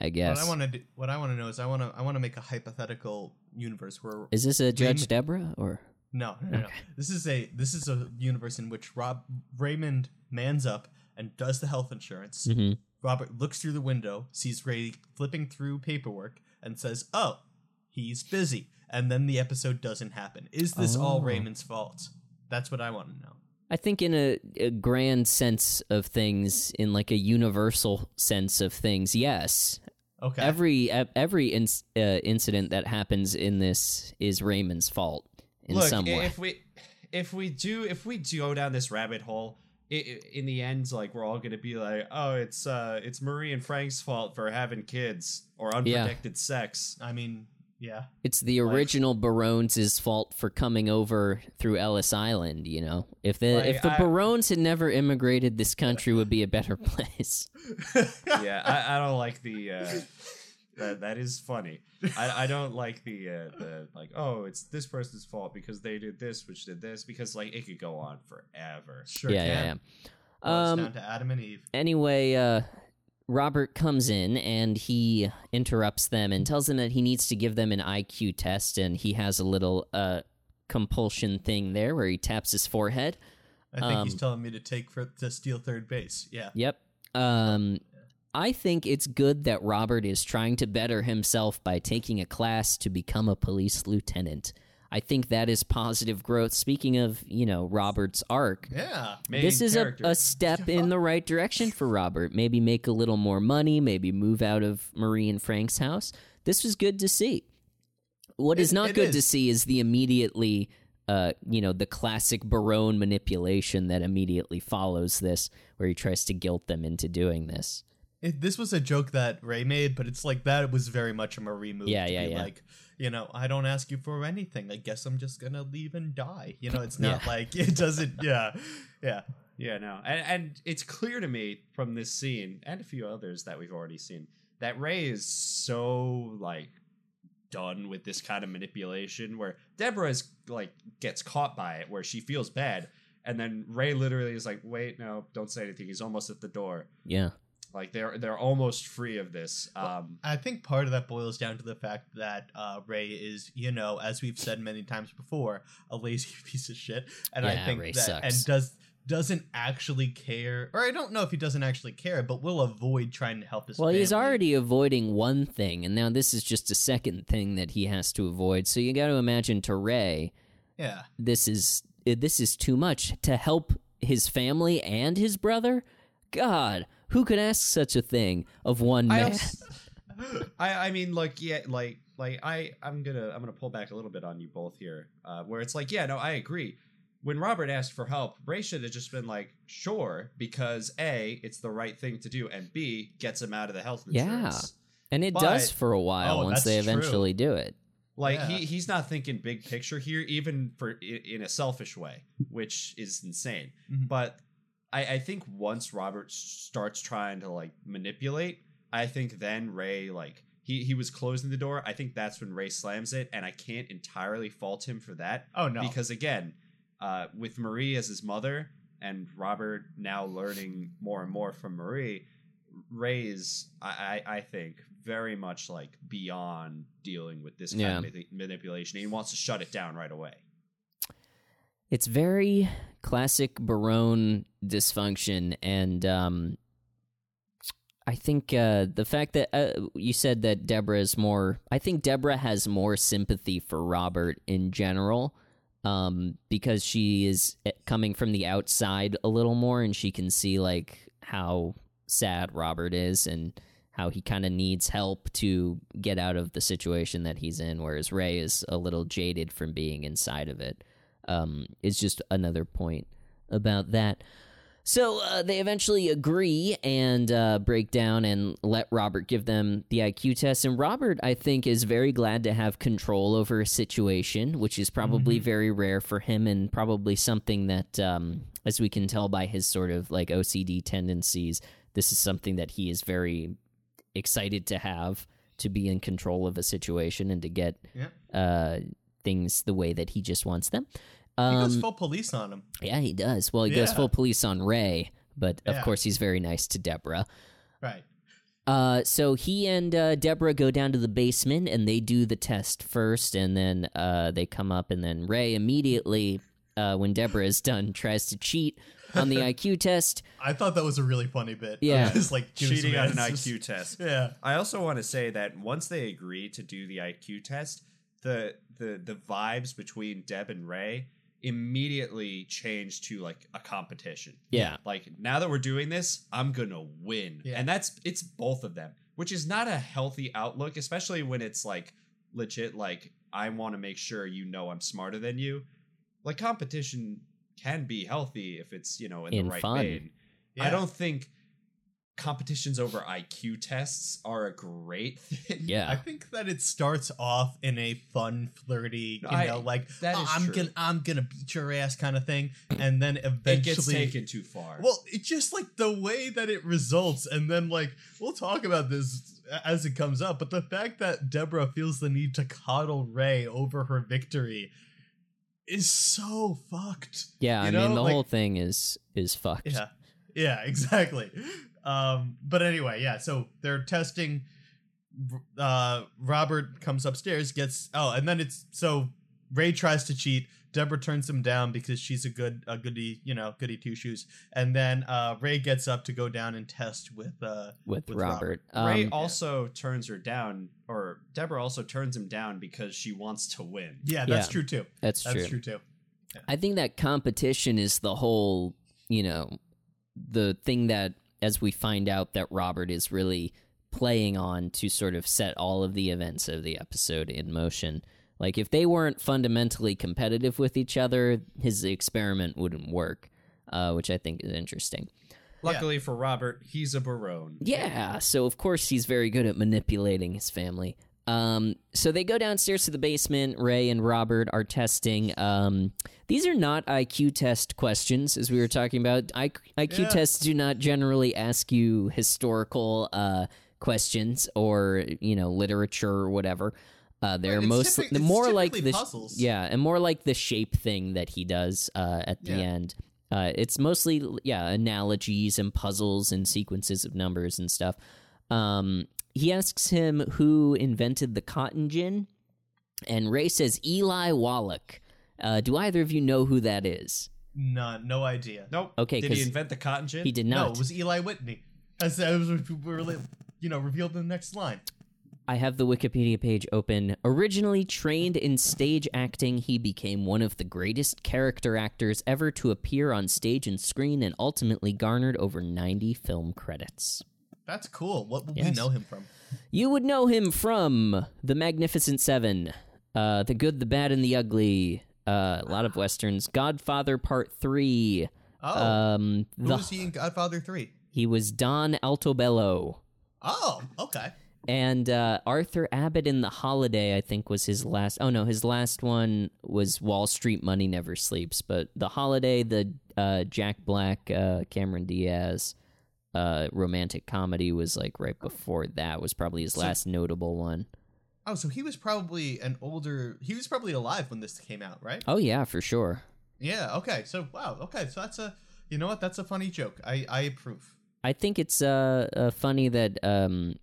I guess. What I want to what I want to know is I want to I want to make a hypothetical universe where is this a Judge Raymond, Debra or no no no, okay. no this is a this is a universe in which Rob Raymond mans up and does the health insurance. Mm-hmm. Robert looks through the window, sees Ray flipping through paperwork, and says, "Oh, he's busy," and then the episode doesn't happen. Is this oh. all Raymond's fault? That's what I want to know. I think in a, a grand sense of things, in like a universal sense of things, yes. Okay. Every every in, uh, incident that happens in this is Raymond's fault in Look, some way. If we if we do if we do go down this rabbit hole, it, it, in the end, like we're all going to be like, oh, it's uh, it's Marie and Frank's fault for having kids or unprotected yeah. sex. I mean, yeah, it's the original like, Barones' fault for coming over through Ellis Island. You know, if the like, if the I, Barones had never immigrated, this country would be a better place. yeah, I, I don't like the. Uh, that, that is funny. I, I don't like the uh, the like. Oh, it's this person's fault because they did this, which did this, because like it could go on forever. Sure, yeah, yeah, yeah. Well, um, it's down to Adam and Eve. Anyway. Uh, Robert comes in and he interrupts them and tells them that he needs to give them an I Q test, and he has a little uh, compulsion thing there where he taps his forehead. I think um, he's telling me to take for, to steal third base. Yeah. Yep. Um, I think it's good that Robert is trying to better himself by taking a class to become a police lieutenant. I think that is positive growth. Speaking of, you know, Robert's arc, yeah, this is a, a step in the right direction for Robert. Maybe make a little more money, maybe move out of Marie and Frank's house. This was good to see. What it, is not good is. to see is the immediately, uh, you know, the classic Barone manipulation that immediately follows this, where he tries to guilt them into doing this. It, this was a joke that Ray made, but it's like that was very much a Marie move. Yeah, to yeah, be yeah. Like, you know, I don't ask you for anything. I guess I'm just going to leave and die. You know, it's not yeah. like it doesn't. Yeah, yeah, yeah, no. And, and it's clear to me from this scene and a few others that we've already seen that Ray is so like done with this kind of manipulation, where Deborah is like gets caught by it, where she feels bad. And then Ray literally is like, wait, no, don't say anything. He's almost at the door. Yeah. Like, they're they're almost free of this. Um, I think part of that boils down to the fact that uh, Ray is, you know, as we've said many times before, a lazy piece of shit. And yeah, I think Ray that sucks. And does, doesn't actually care. Or I don't know if he doesn't actually care, but will avoid trying to help his Well, family. He's already avoiding one thing, and now this is just a second thing that he has to avoid. So you got to imagine to Ray, yeah, this is this is too much. To help his family and his brother? God, who could ask such a thing of one man? I, also, I, I mean, like, yeah, like, like, I, I'm gonna, I'm gonna pull back a little bit on you both here, uh, where it's like, yeah, no, I agree. When Robert asked for help, Ray should have just been like, sure, because A, it's the right thing to do, and B, gets him out of the health insurance. Yeah, and it but, does for a while oh, once they eventually true. do it. Like, yeah. he, he's not thinking big picture here, even for in a selfish way, which is insane, mm-hmm. but. I think once Robert starts trying to, like, manipulate, I think then Ray, like, he, he was closing the door. I think that's when Ray slams it, and I can't entirely fault him for that. Oh, no. Because, again, uh, with Marie as his mother and Robert now learning more and more from Marie, Ray is, I, I, I think, very much, like, beyond dealing with this kind yeah. of manipulation. He wants to shut it down right away. It's very classic Barone dysfunction, and um, I think uh, the fact that uh, you said that Debra is more... I think Debra has more sympathy for Robert in general, um, because she is coming from the outside a little more, and she can see like how sad Robert is and how he kind of needs help to get out of the situation that he's in, whereas Ray is a little jaded from being inside of it. Um, it's just another point about that. So uh, they eventually agree and uh, break down and let Robert give them the I Q test. And Robert, I think, is very glad to have control over a situation, which is probably mm-hmm. very rare for him, and probably something that, um, as we can tell by his sort of like O C D tendencies, this is something that he is very excited to have, to be in control of a situation and to get yeah. uh, things the way that he just wants them. Um, he goes full police on him. Yeah, he does. Well, he yeah. goes full police on Ray, but of yeah. course he's very nice to Debra. Right. Uh, so he and uh, Debra go down to the basement, and they do the test first, and then uh, they come up, and then Ray immediately, uh, when Debra is done, tries to cheat on the I Q test. I thought that was a really funny bit. Yeah. Just, like, cheating on an I Q test. Yeah. I also want to say that once they agree to do the I Q test, the the the vibes between Deb and Ray immediately changed to like a competition. Yeah. Like, now that we're doing this, I'm going to win. Yeah. And that's, it's both of them, which is not a healthy outlook, especially when it's like legit, like, I want to make sure, you know, I'm smarter than you. Like, competition can be healthy if it's, you know, in, in the right fun. Vein. Yeah. I don't think competitions over I Q tests are a great thing. Yeah. I think that it starts off in a fun, flirty, you I, know, like, oh, I'm going to I'm going to beat your ass kind of thing. And then eventually it gets taken too far. Well, it's just like the way that it results. And then, like, we'll talk about this as it comes up. But the fact that Debra feels the need to coddle Ray over her victory is so fucked. Yeah. I you know? mean, the like, whole thing is, is fucked. Yeah. Yeah, exactly. Um, but anyway, yeah, so they're testing, uh, Robert comes upstairs, gets, oh, and then it's, so Ray tries to cheat, Debra turns him down because she's a good, a goody, you know, goody two shoes. And then, uh, Ray gets up to go down and test with, uh, with, with Robert. Robert. Um, Ray also yeah. turns her down, or Debra also turns him down because she wants to win. Yeah, that's yeah, true too. That's, that's true. That's true too. Yeah. I think that competition is the whole, you know, the thing that, as we find out, that Robert is really playing on to sort of set all of the events of the episode in motion. Like, if they weren't fundamentally competitive with each other, his experiment wouldn't work, uh, which I think is interesting. Luckily yeah. for Robert, he's a Barone. Yeah, so of course he's very good at manipulating his family. Um, so they go downstairs to the basement. Ray and Robert are testing. Um, these are not I Q test questions, as we were talking about. I Q, I Q yeah. tests do not generally ask you historical uh, questions or, you know, literature or whatever. Uh, they're right, mostly typi- more like the puzzles. Yeah, and more like the shape thing that he does uh, at the yeah. end. Uh, it's mostly yeah analogies and puzzles and sequences of numbers and stuff. Um, He asks him who invented the cotton gin, and Ray says Eli Wallach. Uh, do either of you know who that is? None. No idea. Nope. Okay. Did he invent the cotton gin? He did not. No, it was Eli Whitney. As I was, you know, revealed in the next line. I have the Wikipedia page open. Originally trained in stage acting, he became one of the greatest character actors ever to appear on stage and screen, and ultimately garnered over ninety film credits. That's cool. What would yes. we know him from? You would know him from The Magnificent Seven, uh, The Good, the Bad, and the Ugly, uh, a lot of Westerns, Godfather Part Three. Oh, um, who the, was he in Godfather Three? He was Don Altobello. Oh, okay. And uh, Arthur Abbott in The Holiday, I think, was his last. Oh, no, his last one was Wall Street Money Never Sleeps. But The Holiday, the uh, Jack Black, uh, Cameron Diaz... Uh, romantic comedy was like right before that, was probably his so, last notable one. Oh, so he was probably an older, he was probably alive when this came out, right? Oh yeah, for sure. Yeah. Okay. So, wow. Okay. So that's a, you know what? That's a funny joke. I, I approve. I think it's uh, uh funny that um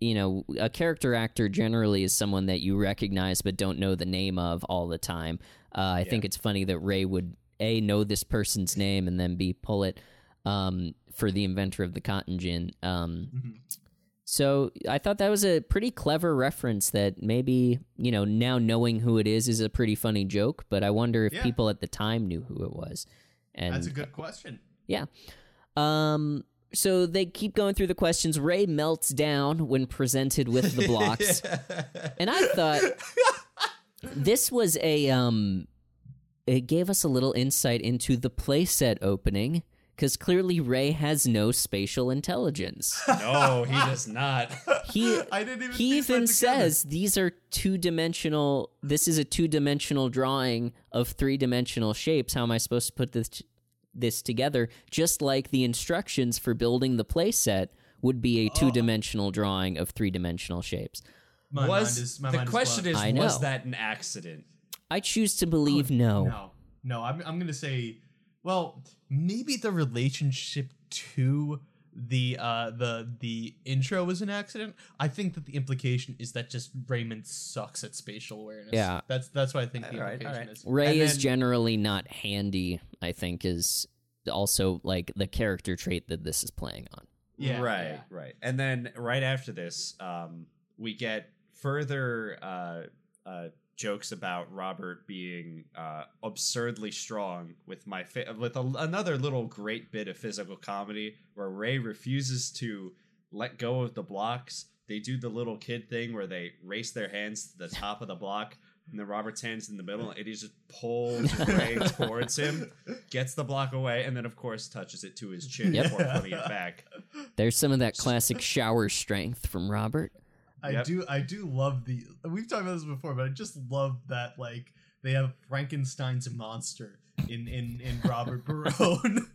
you know, a character actor generally is someone that you recognize but don't know the name of all the time. Uh, I yeah. think it's funny that Ray would, A, know this person's name, and then B, pull it um, for the inventor of the cotton gin. Um, mm-hmm. So I thought that was a pretty clever reference that maybe, you know, now knowing who it is is a pretty funny joke, but I wonder if yeah. people at the time knew who it was. And that's a good question. Yeah. Um... So they keep going through the questions. Ray melts down when presented with the blocks. yeah. And I thought this was a, um, it gave us a little insight into the playset opening, because clearly Ray has no spatial intelligence. No, he does not. He, I didn't even he even says these are two-dimensional, this is a two-dimensional drawing of three-dimensional shapes. How am I supposed to put this t- this together, just like the instructions for building the playset would be a two-dimensional drawing of three-dimensional shapes. My was is, my the question is, is was that an accident? I choose to believe oh, no. No, no. I'm I'm going to say, well, maybe the relationship to the uh the the intro was an accident. I think that the implication is that just Raymond sucks at spatial awareness. Yeah, that's that's what I think all the implication right, right. is. Ray and is then, generally not handy, I think, is also like the character trait that this is playing on. Yeah, right, yeah. right. And then right after this, um, we get further uh, uh, jokes about Robert being uh, absurdly strong with my fa- with a, another little great bit of physical comedy where Ray refuses to let go of the blocks. They do the little kid thing where they race their hands to the top of the block. And then Robert's hand's in the middle, and he just pulls Ray towards him, gets the block away, and then, of course, touches it to his chin yep. before putting it back. There's some of that classic shower strength from Robert. I yep. do I do love the... We've talked about this before, but I just love that, like, they have Frankenstein's monster in, in, in Robert Barone.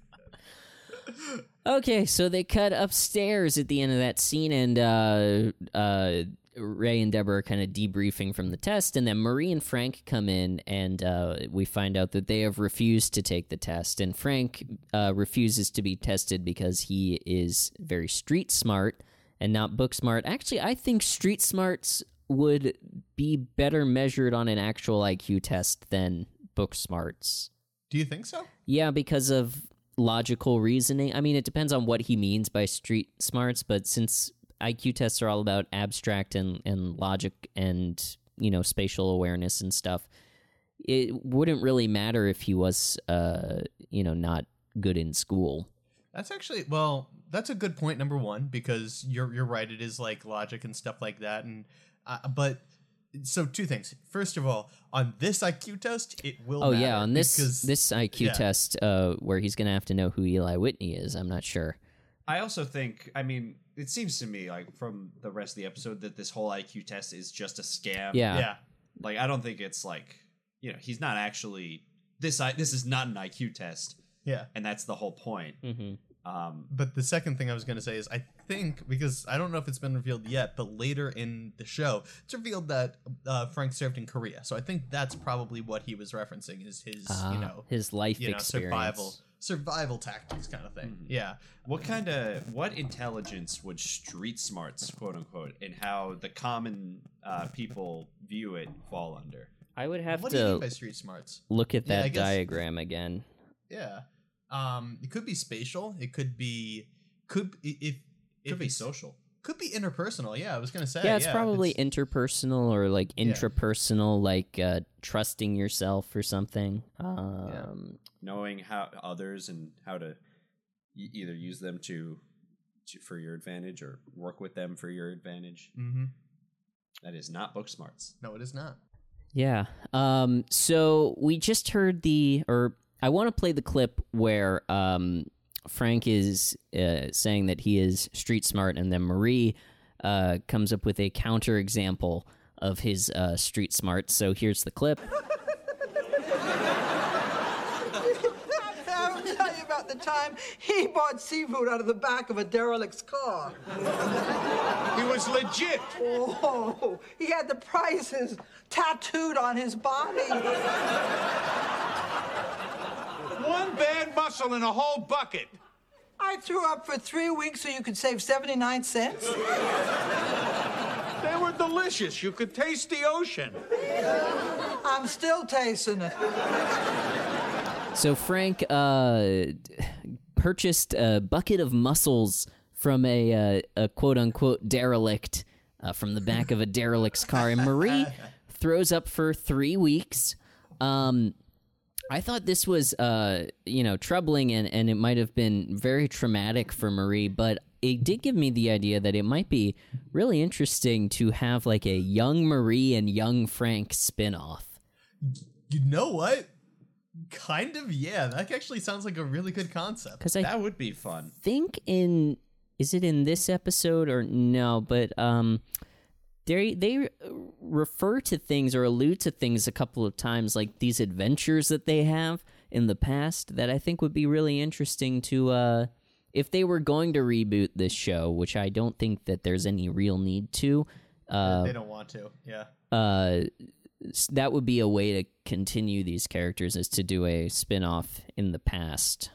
Okay, so they cut upstairs at the end of that scene, and... uh uh Ray and Deborah are kind of debriefing from the test, and then Marie and Frank come in, and uh, we find out that they have refused to take the test, and Frank uh, refuses to be tested because he is very street smart and not book smart. Actually, I think street smarts would be better measured on an actual I Q test than book smarts. Do you think so? Yeah, because of logical reasoning. I mean, it depends on what he means by street smarts, but since... I Q tests are all about abstract and, and logic and, you know, spatial awareness and stuff. It wouldn't really matter if he was, uh, you know, not good in school. That's actually, well, that's a good point, number one, because you're you're right. It is like logic and stuff like that. And uh, but so two things. First of all, on this I Q test, it will oh, matter. Oh, yeah, on this, because, this I Q yeah. test uh, where he's going to have to know who Eli Whitney is, I'm not sure. I also think, I mean, it seems to me, like, from the rest of the episode that this whole I Q test is just a scam. Yeah. yeah. Like, I don't think it's, like, you know, he's not actually, this I, this is not an I Q test. Yeah. And that's the whole point. Mm-hmm. Um, but the second thing I was going to say is, I think, because I don't know if it's been revealed yet, but later in the show, it's revealed that uh, Frank served in Korea. So I think that's probably what he was referencing is his, uh, you know. His life you know, experience. Survival. Survival tactics kind of thing. Mm-hmm. Yeah. What kind of, what intelligence would street smarts, quote unquote, and how the common uh, people view it fall under? I would have what to do you mean by street smarts? Look at that yeah, diagram guess, again. Yeah. Um, it could be spatial. It could be, could if, if could be social. Could be interpersonal. Yeah, I was going to say. Yeah, it's yeah, probably it's, interpersonal or like intrapersonal, yeah. like uh, trusting yourself or something. Um, yeah. Knowing how others and how to y- either use them to, to for your advantage or work with them for your advantage. Mm-hmm. That is not book smarts. No, it is not. Yeah. Um, so we just heard the, or I want to play the clip where um, Frank is uh, saying that he is street smart, and then Marie uh, comes up with a counterexample of his uh, street smarts. So here's the clip. The time he bought seafood out of the back of a derelict's car. He was legit. Oh, he had the prices tattooed on his body. One bad mussel in a whole bucket. I threw up for three weeks so you could save seventy-nine cents. delicious. You could taste the ocean. I'm still tasting it. So Frank uh, purchased a bucket of mussels from a, uh, a quote-unquote derelict uh, from the back of a derelict's car. And Marie throws up for three weeks. Um, I thought this was, uh, you know, troubling, and, and it might have been very traumatic for Marie, but it did give me the idea that it might be really interesting to have, like, a young Marie and young Frank spinoff. You know what? Kind of, yeah. That actually sounds like a really good concept. 'Cause I that would be fun. Think in, is it in this episode or no? But um, they they refer to things or allude to things a couple of times, like these adventures that they have in the past, that I think would be really interesting to, uh, if they were going to reboot this show, which I don't think that there's any real need to. Uh, they don't want to. Yeah. Uh. That would be a way to continue these characters, is to do a spin-off in the past.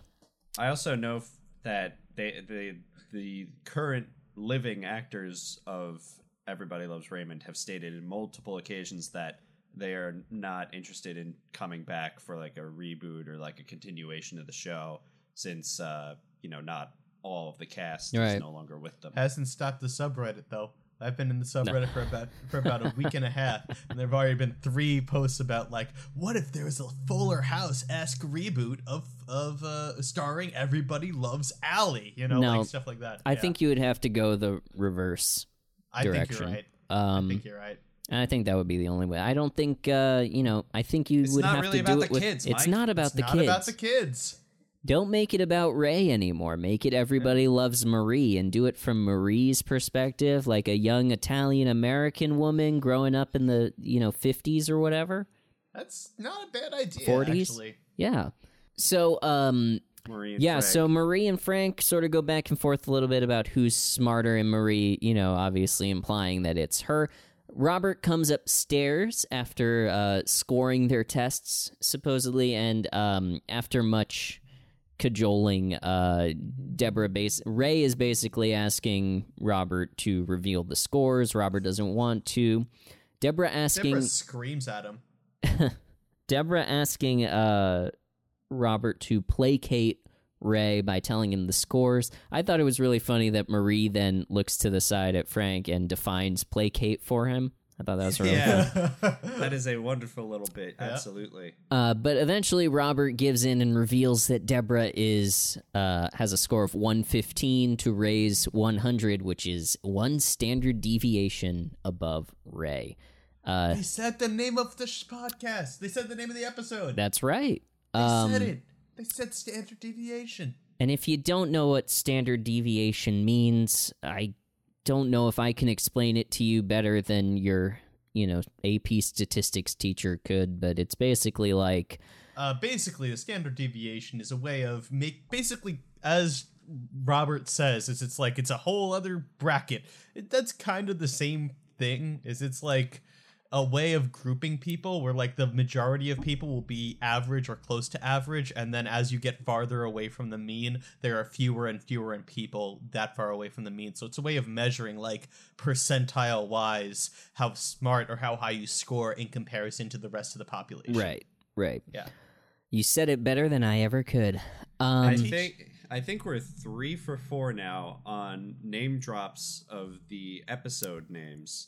I also know that they, they, the current living actors of Everybody Loves Raymond have stated on multiple occasions that they are not interested in coming back for like a reboot or like a continuation of the show, since, uh, you know, not all of the cast right. is no longer with them. Hasn't stopped the subreddit, though. I've been in the subreddit no. for about for about a week and a half, and there have already been three posts about, like, what if there was a Fuller House-esque reboot of of uh, starring Everybody Loves Allie, you know, no, like stuff like that. I yeah. think you would have to go the reverse I direction. I think you're right. Um, I think you're right. And I think that would be the only way. I don't think, uh, you know, I think you it's would have really to do it with... Kids, it's not about it's the not kids, It's not about the kids. Don't make it about Ray anymore. Make it Everybody Loves Marie, and do it from Marie's perspective, like a young Italian-American woman growing up in the, you know, fifties or whatever. That's not a bad idea, forties? Actually. Yeah. So, um, Marie and yeah, Frank. so Marie and Frank sort of go back and forth a little bit about who's smarter, and Marie, you know, obviously implying that it's her. Robert comes upstairs after uh, scoring their tests, supposedly, and um, after much... cajoling, uh, Deborah base Ray is basically asking Robert to reveal the scores. Robert doesn't want to. Deborah asking Deborah screams at him. Deborah asking uh Robert to placate Ray by telling him the scores. I thought it was really funny that Marie then looks to the side at Frank and defines placate for him. I thought that was really yeah. cool. That is a wonderful little bit. Yeah. Absolutely. Uh, but eventually Robert gives in and reveals that Deborah is uh, has a score of one fifteen to Ray's one hundred, which is one standard deviation above Ray. Uh, they said the name of the sh- podcast. They said the name of the episode. That's right. They um, said it. They said standard deviation. And if you don't know what standard deviation means, I don't know if I can explain it to you better than your, you know, A P statistics teacher could, but it's basically like... Uh, basically, the standard deviation is a way of make basically, as Robert says, is it's like it's a whole other bracket. It, that's kind of the same thing, is it's like a way of grouping people where, like, the majority of people will be average or close to average, and then as you get farther away from the mean, there are fewer and fewer and people that far away from the mean. So it's a way of measuring, like, percentile wise how smart or how high you score in comparison to the rest of the population. Right, right. Yeah. You said it better than I ever could. Um, I think I think we're three for four now on name drops of the episode names.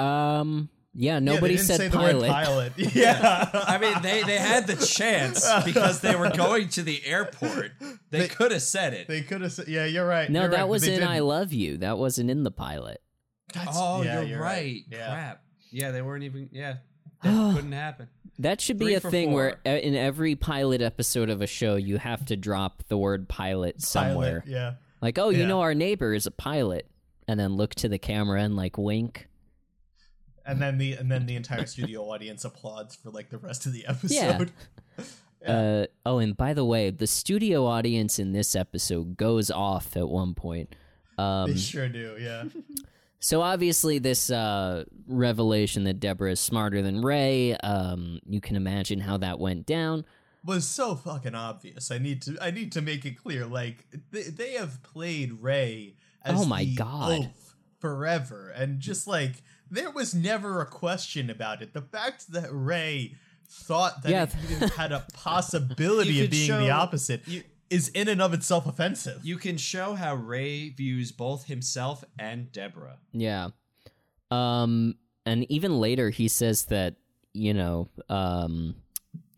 Um... Yeah, nobody yeah, said pilot. pilot. Yeah. I mean, they, they had the chance because they were going to the airport. They, they could have said it. They could have said, yeah, you're right. No, you're that right, was in didn't. I Love You. That wasn't in the pilot. That's, oh, yeah, you're, you're right. right. Yeah. Crap. Yeah, they weren't even, yeah. That couldn't happen. That should Three be a thing four. Where in every pilot episode of a show, you have to drop the word pilot somewhere. Pilot, yeah. Like, oh, yeah. you know, our neighbor is a pilot. And then look to the camera and, like, wink. And then the and then the entire studio audience applauds for, like, the rest of the episode. Yeah. yeah. Uh, oh, and by the way, the studio audience in this episode goes off at one point. Um, they sure do, yeah. So obviously this uh, revelation that Deborah is smarter than Ray, um, you can imagine how that went down. Was so fucking obvious. I need to I need to make it clear. Like, they, they have played Ray as oh my God. Oaf forever. And just, like... There was never a question about it. The fact that Ray thought that yeah. he even had a possibility of being show, the opposite you, is in and of itself offensive. You can show how Ray views both himself and Deborah. Yeah. Um, and even later he says that, you know, um,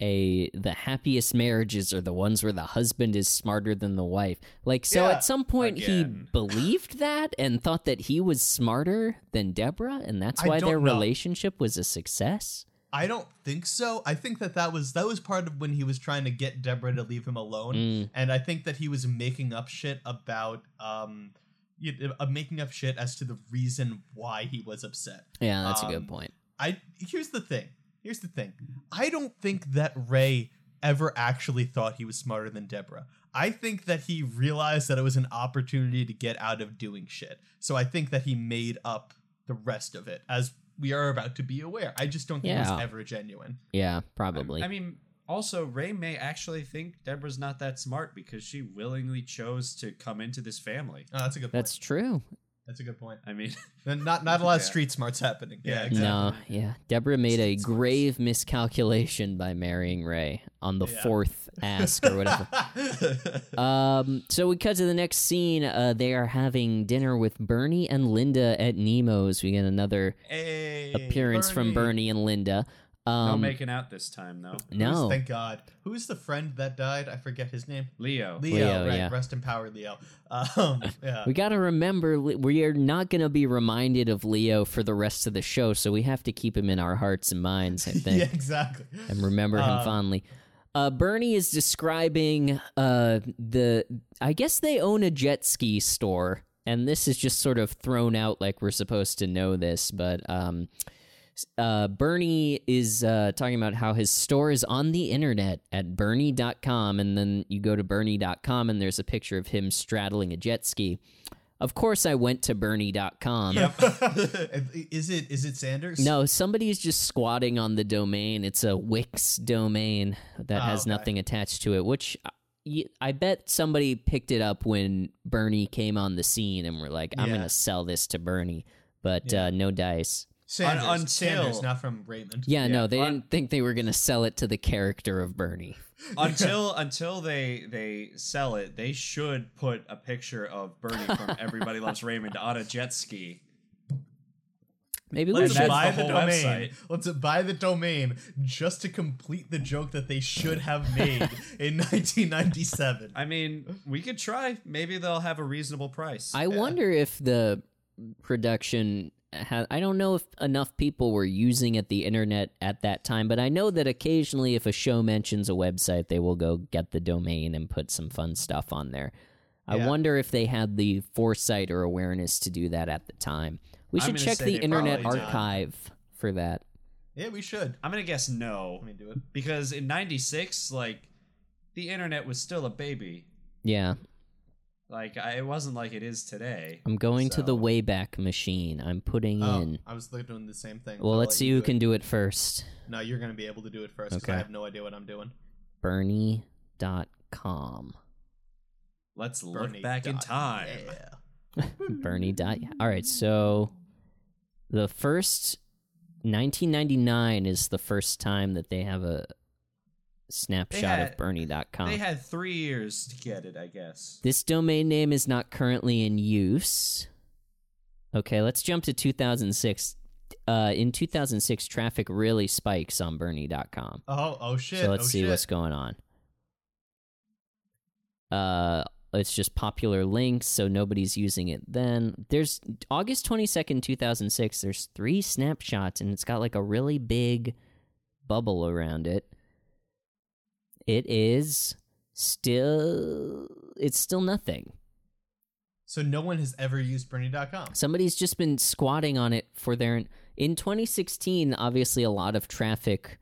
a the happiest marriages are the ones where the husband is smarter than the wife. Like, so yeah, at some point again. he believed that and thought that he was smarter than Deborah, and that's why their know. relationship was a success? I don't think so. I think that that was, that was part of when he was trying to get Deborah to leave him alone, mm. and I think that he was making up shit about... Um, Uh, making up shit as to the reason why he was upset. Yeah, that's um, a good point. I here's the thing. Here's the thing. I don't think that Ray ever actually thought he was smarter than Deborah. I think that he realized that it was an opportunity to get out of doing shit. So I think that he made up the rest of it, as we are about to be aware. I just don't think yeah. it was ever genuine. Yeah, probably. I, I mean, also, Ray may actually think Deborah's not that smart because she willingly chose to come into this family. Oh, that's a good point. That's true. That's a good point. I mean, not not a lot yeah. of street smarts happening. Yeah, yeah exactly. No, yeah. Deborah made a grave miscalculation by marrying Ray on the yeah. fourth ask or whatever. um, so we cut to the next scene. Uh, they are having dinner with Bernie and Linda at Nemo's. We get another hey, appearance Bernie. from Bernie and Linda. Um, no making out this time, though. No. Who's, thank God. Who's the friend that died? I forget his name. Leo. Leo, Leo right. Yeah. Rest in power, Leo. Um, yeah. We got to remember, we are not going to be reminded of Leo for the rest of the show, so we have to keep him in our hearts and minds, I think. Yeah, exactly. And remember him um, fondly. Uh, Bernie is describing uh, the... I guess they own a jet ski store, and this is just sort of thrown out like we're supposed to know this, but... Um, Uh, Bernie is uh, talking about how his store is on the internet at Bernie dot com, and then you go to Bernie dot com, and there's a picture of him straddling a jet ski. Of course, I went to Bernie dot com. Yep. is it is it Sanders? No, somebody is just squatting on the domain. It's a Wix domain that oh, has okay. nothing attached to it, which I, I bet somebody picked it up when Bernie came on the scene, and we're like, I'm yeah. going to sell this to Bernie, but yeah. uh, no dice. Sanders, Un- until, Sanders, not from Raymond. Yeah, yeah. no, they Un- didn't think they were going to sell it to the character of Bernie. Until until they they sell it, they should put a picture of Bernie from Everybody Loves Raymond on a jet ski. Maybe we should buy the, the domain. Website. Let's buy the domain just to complete the joke that they should have made in nineteen ninety-seven. I mean, we could try. Maybe they'll have a reasonable price. I yeah. wonder if the production... I don't know if enough people were using at the internet at that time, but I know that occasionally if a show mentions a website, they will go get the domain and put some fun stuff on there. I yeah. wonder if they had the foresight or awareness to do that at the time. We should check the Internet Archive not. for that. Yeah, we should. I'm going to guess no. Let me do it. Because in ninety-six, like, the internet was still a baby. Yeah. Like, I, it wasn't like it is today. I'm going so. to the Wayback Machine. I'm putting oh, in... I was doing the same thing. Well, let's see who can do it first. No, you're going to be able to do it first, because okay. I have no idea what I'm doing. Bernie dot com. Let's look Bernie back in time. Yeah. Bernie. Dot, all right, so the first... nineteen ninety-nine is the first time that they have a... snapshot had, of Bernie dot com. They had three years to get it, I guess. This domain name is not currently in use. Okay, let's jump to two thousand six. Uh, in two thousand six, traffic really spikes on Bernie dot com. Oh, oh shit. So let's oh, see shit. what's going on. Uh, it's just popular links, so nobody's using it then. There's August twenty-second, two thousand six, there's three snapshots, and it's got like a really big bubble around it. It is still, it's still nothing. So no one has ever used Bernie dot com. Somebody's just been squatting on it for their, in twenty sixteen, obviously a lot of traffic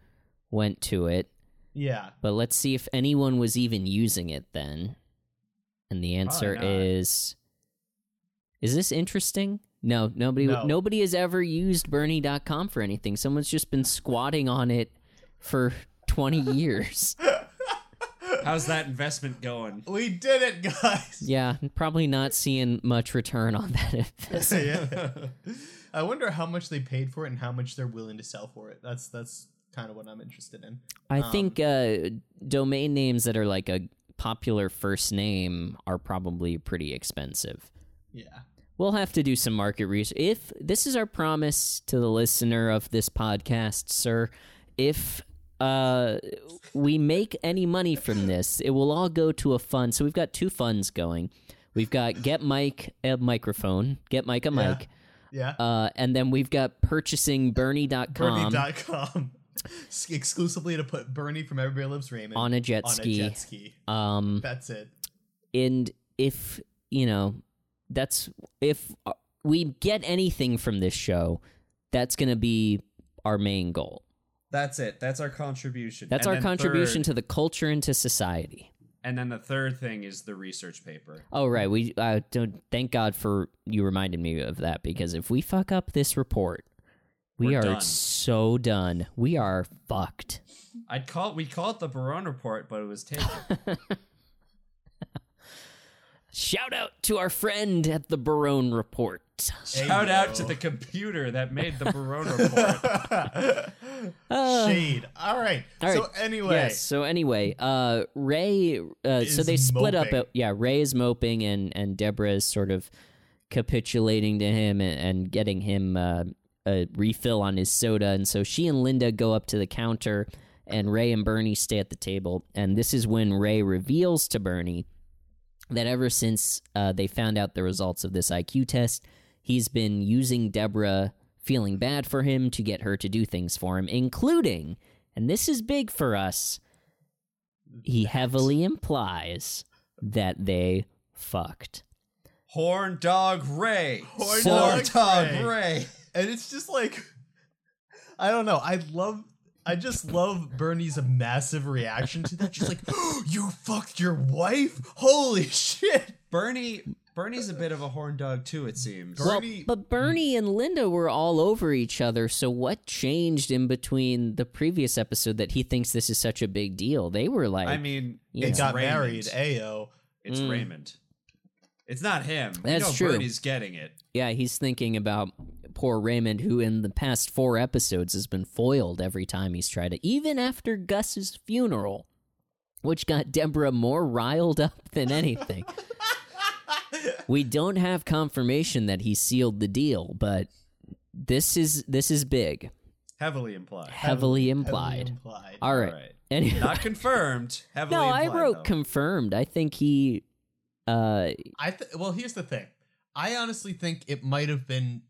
went to it. Yeah. But let's see if anyone was even using it then. And the answer is, is this interesting? No, nobody, no. nobody has ever used Bernie dot com for anything. Someone's just been squatting on it for twenty years. How's that investment going? We did it, guys. Yeah, probably not seeing much return on that investment. Yeah. I wonder how much they paid for it and how much they're willing to sell for it. That's that's kind of what I'm interested in. I um, think uh, domain names that are like a popular first name are probably pretty expensive. Yeah. We'll have to do some market research. If this is our promise to the listener of this podcast, sir, if uh, we make any money from this, it will all go to a fund. So we've got two funds going. We've got Get Mike a microphone, Get Mike a mic. Yeah. Yeah. Uh, and then we've got purchasing Bernie dot com. Bernie dot com. Exclusively to put Bernie from Everybody Loves Raymond on a jet on ski. A jet ski. Um, that's it. And if, you know, that's if we get anything from this show, that's going to be our main goal. That's it. That's our contribution. That's and our contribution third, to the culture and to society. And then the third thing is the research paper. Oh, right. We uh, don't, thank God for you reminded me of that, because if we fuck up this report, we We're are done. so done. We are fucked. I'd call it, we call it the Barone Report, but it was taken. Shout out to our friend at the Barone Report. Shout Ayo. out to the computer that made the Barone Report. uh, Shade. All right. All right. So anyway. Yes. So anyway, uh, Ray. Uh, so they split moping. up. At, yeah. Ray is moping, and and Deborah is sort of capitulating to him and, and getting him uh, a refill on his soda. And so she and Linda go up to the counter, and Ray and Bernie stay at the table. And this is when Ray reveals to Bernie that ever since uh, they found out the results of this I Q test, he's been using Deborah, feeling bad for him, to get her to do things for him, including, and this is big for us, he heavily implies that they fucked. Horn Dog Ray. Horn Dog, dog Ray. Ray. And it's just like, I don't know, I love... I just love Bernie's massive reaction to that. She's like, oh, you fucked your wife? Holy shit. Bernie, Bernie's a bit of a horn dog too, it seems. Well, Bernie- but Bernie and Linda were all over each other, so what changed in between the previous episode that he thinks this is such a big deal? They were like... I mean, it know. got Raymond. married, Ayo. It's mm. Raymond. It's not him. That's you know, true. Bernie's getting it. Yeah, he's thinking about... poor Raymond, who in the past four episodes has been foiled every time he's tried to, even after Gus's funeral, which got Deborah more riled up than anything. We don't have confirmation that he sealed the deal, but this is this is big. Heavily implied. Heavily, heavily implied. Heavily implied. All right. All right. Anyway. Not confirmed. Heavily no, implied, I wrote though. confirmed. I think he... Uh, I th- Well, here's the thing. I honestly think it might have been...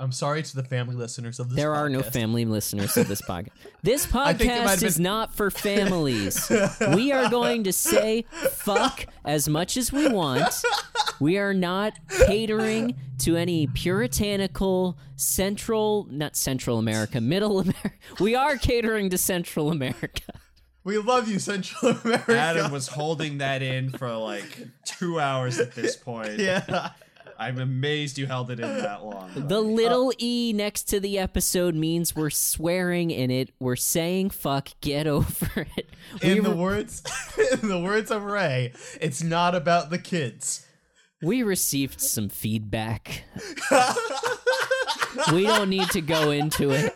I'm sorry to the family listeners of this podcast. There are podcast. no family listeners of this podcast. This podcast is been... not for families. We are going to say fuck as much as we want. We are not catering to any puritanical central, not Central America, Middle America. We are catering to Central America. We love you, Central America. Adam was holding that in for like two hours at this point. Yeah. I'm amazed you held it in that long. Though. The little uh, E next to the episode means we're swearing in it. We're saying fuck. Get over it. We in the re- words, in the words of Ray, it's not about the kids. We received some feedback. We don't need to go into it.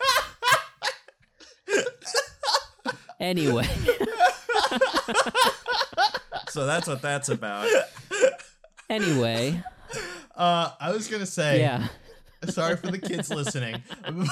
Anyway. So that's what that's about. Anyway. Uh, I was gonna say, yeah. Sorry for the kids listening,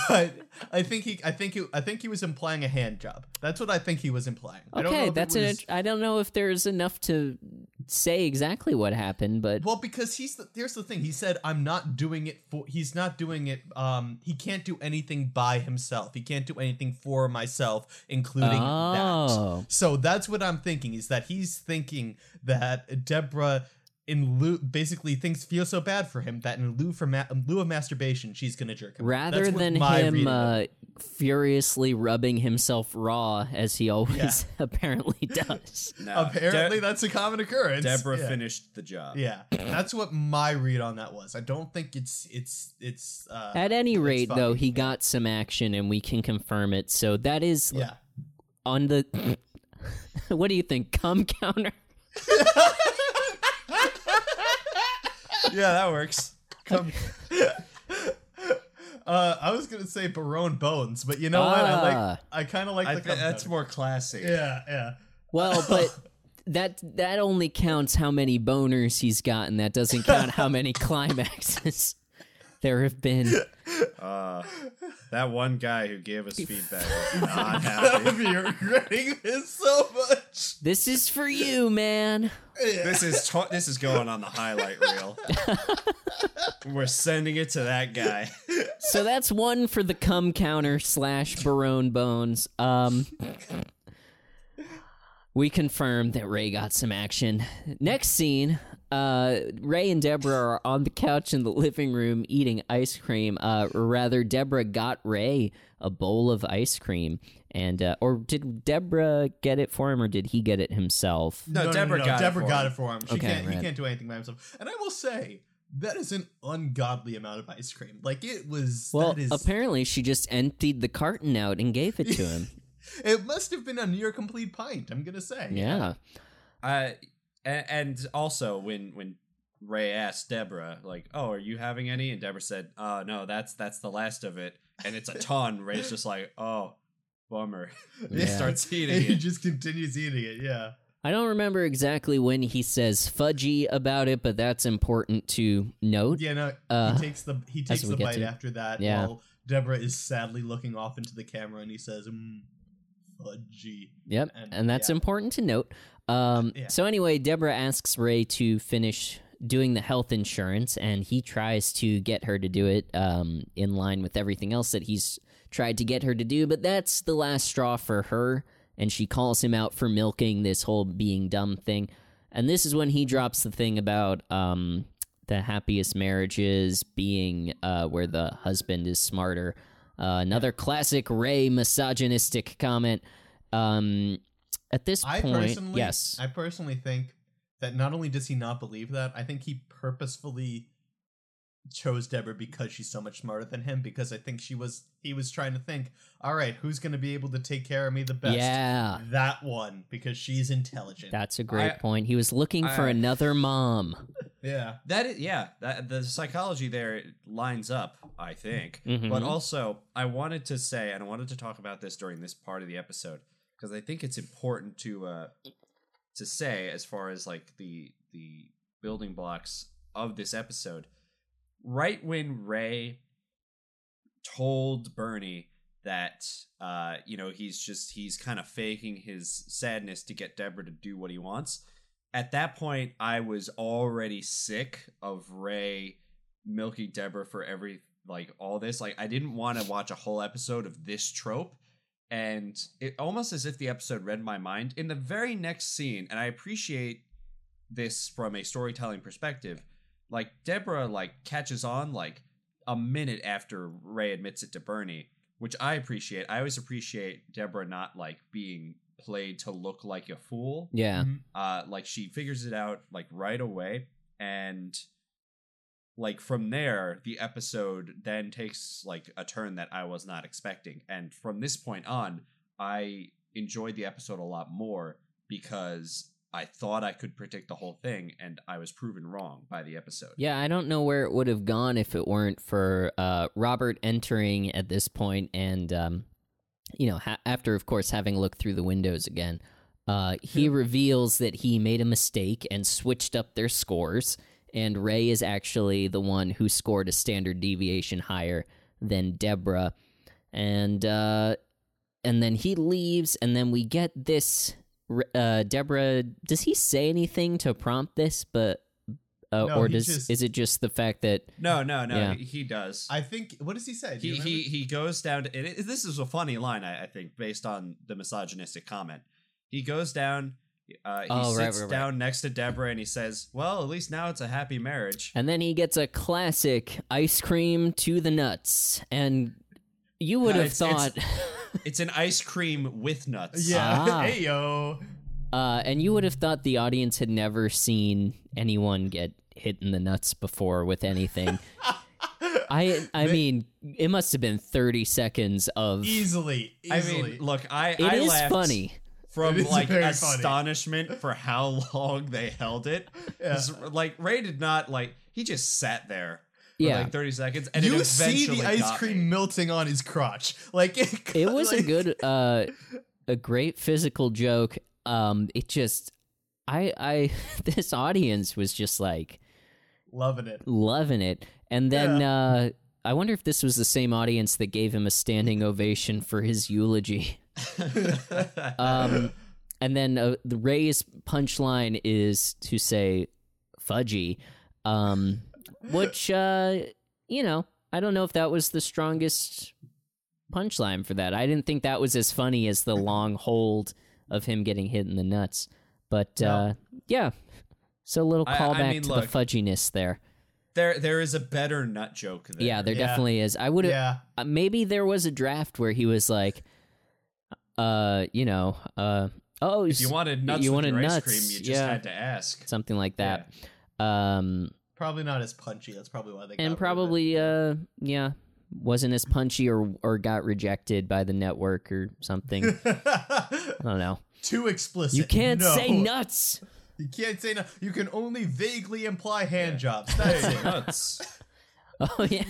but I think he, I think he, I think he was implying a hand job. That's what I think he was implying. Okay, I don't know if that's it was... an. I don't know if there's enough to say exactly what happened, but well, because he's the, here's the thing. He said, "I'm not doing it for." He's not doing it. Um, he can't do anything by himself. He can't do anything for myself, including oh. that. So that's what I'm thinking. Is that he's thinking that Deborah. In lieu, basically, things feel so bad for him that in lieu, for ma- in lieu of masturbation, she's gonna jerk him. Rather That's than him uh, furiously rubbing himself raw as he always yeah. apparently does. No. Apparently, De- that's a common occurrence. Deborah yeah. finished the job. Yeah, that's what my read on that was. I don't think it's it's it's. Uh, At any it's rate, fine. though, he got some action, and we can confirm it. So that is yeah. on the. What do you think, cum counter? Yeah, that works. Cum. Uh, I was gonna say Barone Bones, but you know ah. what? I like. I kind of like I the. Th- that's more classic. Yeah, yeah. Well, but that that only counts how many boners he's gotten. That doesn't count how many climaxes there have been. Uh, that one guy who gave us feedback was not happy. You're regretting this so much. This is for you, man. Yeah. This is t- this is going on the highlight reel. We're sending it to that guy. So that's one for the cum counter slash Barone Bones. Um, we confirmed that Ray got some action. Next scene. Uh, Ray and Deborah are on the couch in the living room eating ice cream. Uh, or rather, Deborah got Ray a bowl of ice cream, and uh, or did Deborah get it for him, or did he get it himself? No, no Deborah, no, no, no. Got, Deborah it got it for him. She okay, can't, right. He can't do anything by himself. And I will say, that is an ungodly amount of ice cream. Like it was. Well, that is... apparently she just emptied the carton out and gave it to him. It must have been a near complete pint. I'm gonna say. Yeah. Uh. And also, when, when Ray asked Deborah, like, oh, are you having any? And Deborah said, oh, no, that's that's the last of it. And it's a ton. Ray's just like, oh, bummer. Yeah. He starts eating and it. He just continues eating it, yeah. I don't remember exactly when he says fudgy about it, but that's important to note. Yeah, no, uh, he takes the, he takes the bite to. After that yeah. while Deborah is sadly looking off into the camera, and he says, mm, fudgy. Yep, and, and that's yeah. important to note. Um, yeah. So anyway, Deborah asks Ray to finish doing the health insurance, and he tries to get her to do it um, in line with everything else that he's tried to get her to do, but that's the last straw for her, and she calls him out for milking this whole being dumb thing. And this is when he drops the thing about um, the happiest marriages being uh, where the husband is smarter. Uh, another classic Ray misogynistic comment. Um... At this I point, personally, yes. I personally think that not only does he not believe that, I think he purposefully chose Deborah because she's so much smarter than him, because I think she was he was trying to think, all right, who's going to be able to take care of me the best? Yeah. That one, because she's intelligent. That's a great I, point. He was looking I, for I, another mom. Yeah. That is, yeah, that, the psychology there lines up, I think. Mm-hmm. But also, I wanted to say, and I wanted to talk about this during this part of the episode, because I think it's important to uh, to say, as far as like the the building blocks of this episode, right when Ray told Bernie that uh, you know he's just he's kind of faking his sadness to get Deborah to do what he wants. At that point, I was already sick of Ray milking Deborah for every like all this. Like I didn't want to watch a whole episode of this trope. And it almost as if the episode read my mind in the very next scene. And I appreciate this from a storytelling perspective. Like Deborah, like catches on like a minute after Ray admits it to Bernie, which I appreciate. I always appreciate Deborah not like being played to look like a fool. Yeah. Uh, like she figures it out like right away. And like from there, the episode then takes like a turn that I was not expecting. And from this point on, I enjoyed the episode a lot more because I thought I could predict the whole thing, and I was proven wrong by the episode. Yeah, I don't know where it would have gone if it weren't for uh, Robert entering at this point and, um, you know, ha- after, of course, having looked through the windows again, uh, he reveals that he made a mistake and switched up their scores. And Ray is actually the one who scored a standard deviation higher than Deborah. And uh, and then he leaves, and then we get this... Uh, Deborah, does he say anything to prompt this? But uh, no, or does just... is it just the fact that... No, no, no, yeah. he does. I think... What does he say? Do he, he he goes down... to, and it, this is a funny line, I, I think, based on the misogynistic comment. He goes down... Uh, he oh, sits right, right, down right. next to Deborah and he says, well, at least now it's a happy marriage. And then he gets a classic ice cream to the nuts. And you would no, have it's, thought... It's, it's an ice cream with nuts. Yeah. Ah. Hey, yo. Uh, and you would have thought the audience had never seen anyone get hit in the nuts before with anything. I I mean, it must have been thirty seconds of... Easily. easily. I mean, look, I, it I laughed... It is funny. from like astonishment funny. for how long they held it. Yeah. Like Ray did not like, he just sat there. Yeah. For like thirty seconds, and you it see the ice cream me. melting on his crotch. Like it, got, it was like, a good, uh, a great physical joke. Um, it just, I, I, this audience was just like loving it, loving it, and then yeah. uh, I wonder if this was the same audience that gave him a standing ovation for his eulogy. um, and then uh, the Ray's punchline is to say "fudgy." Um, Which, uh, you know, I don't know if that was the strongest punchline for that. I didn't think that was as funny as the long hold of him getting hit in the nuts. But, no. uh, yeah, so a little callback I, I mean, to look, the fudginess there. There, there is a better nut joke there. Yeah, there yeah. definitely is. I would have, yeah. uh, maybe there was a draft where he was like, uh, you know, uh, oh, if you wanted nuts you with wanted your nuts, ice cream, you just yeah. had to ask. Something like that. Yeah. Um... Probably not as punchy. That's probably why they got And probably, uh, yeah, wasn't as punchy or or got rejected by the network or something. I don't know. Too explicit. You can't no. say nuts. You can't say nuts. You can only vaguely imply hand yeah. jobs. That's it. Nuts. Oh, yeah.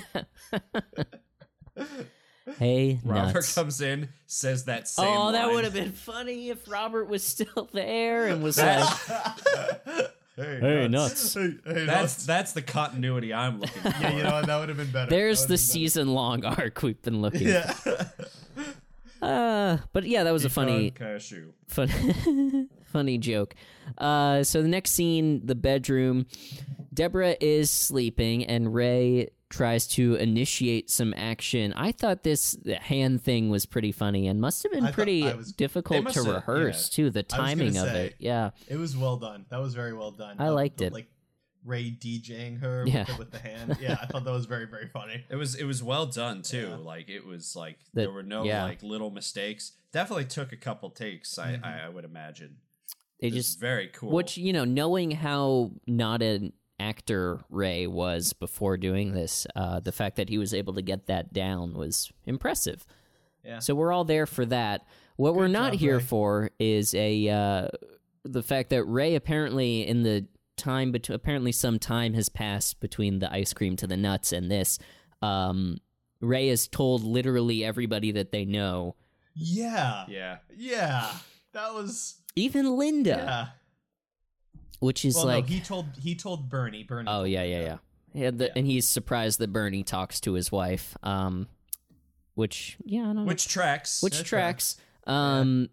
Hey, Robert nuts. comes in, says that same Oh, line. That would have been funny if Robert was still there and was like... Hey, hey, nuts. nuts. Hey, hey, that's nuts. That's the continuity I'm looking for. Yeah, you know what? That would have been better. There's the season-long arc we've been looking yeah. for. Uh, but yeah, that was he a funny, fun, funny joke. Uh, so the next scene, the bedroom. Debra is sleeping, and Ray tries to initiate some action. I thought this hand thing was pretty funny and must have been I pretty was, difficult to have, rehearse yeah. too. The timing of say, it, yeah, it was well done. That was very well done. I the, liked the, it. Like Ray DJing her yeah. with, the, with the hand. Yeah, I thought that was very very funny. It was it was well done too. Yeah. Like it was like the, there were no yeah. like little mistakes. Definitely took a couple takes. Mm-hmm. I I would imagine. They it just very cool. Which you know, knowing how not an actor Ray was before doing this, uh, the fact that he was able to get that down was impressive. Yeah. So we're all there for that. What Good we're not job, here Ray. for is a uh, the fact that Ray apparently in the time bet- apparently some time has passed between the ice cream to the nuts and this. Um, Ray has told literally everybody that they know. Yeah. Yeah. Yeah. That was even Linda. Yeah. Which is well, like no, he told he told Bernie. Bernie. Oh yeah, yeah, yeah. yeah, the, yeah. And he's surprised that Bernie talks to his wife. Um, which yeah, I don't know. Which tracks? Which tracks? Um, yeah.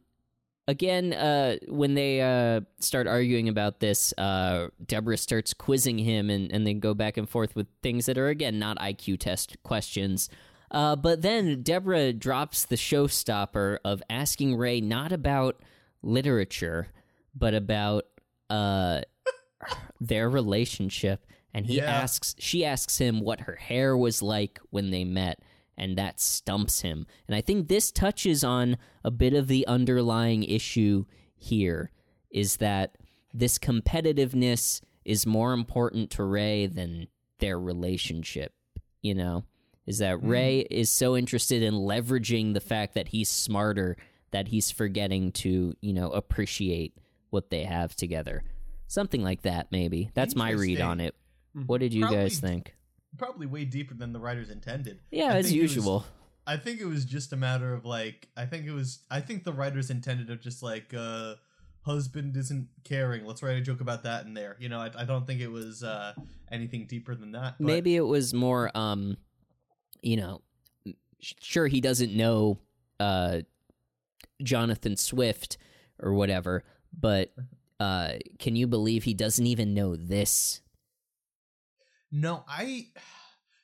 again, uh, when they uh start arguing about this, uh, Debra starts quizzing him, and and they go back and forth with things that are again not I Q test questions. Uh, but then Debra drops the showstopper of asking Ray not about literature, but about uh their relationship, and he yeah. asks she asks him what her hair was like when they met, and that stumps him. And I think this touches on a bit of the underlying issue here, is that this competitiveness is more important to Ray than their relationship, you know, is that mm. Ray is so interested in leveraging the fact that he's smarter that he's forgetting to, you know, appreciate what they have together. Something like that, maybe. That's my read on it. What did you probably, guys think? Probably way deeper than the writers intended. Yeah, I as usual. Was, I think it was just a matter of like, I think it was, I think the writers intended of just like, uh, husband isn't caring. Let's write a joke about that in there. You know, I, I don't think it was uh, anything deeper than that. But maybe it was more, um, you know, sure, he doesn't know uh, Jonathan Swift or whatever, but uh, can you believe he doesn't even know this? No, I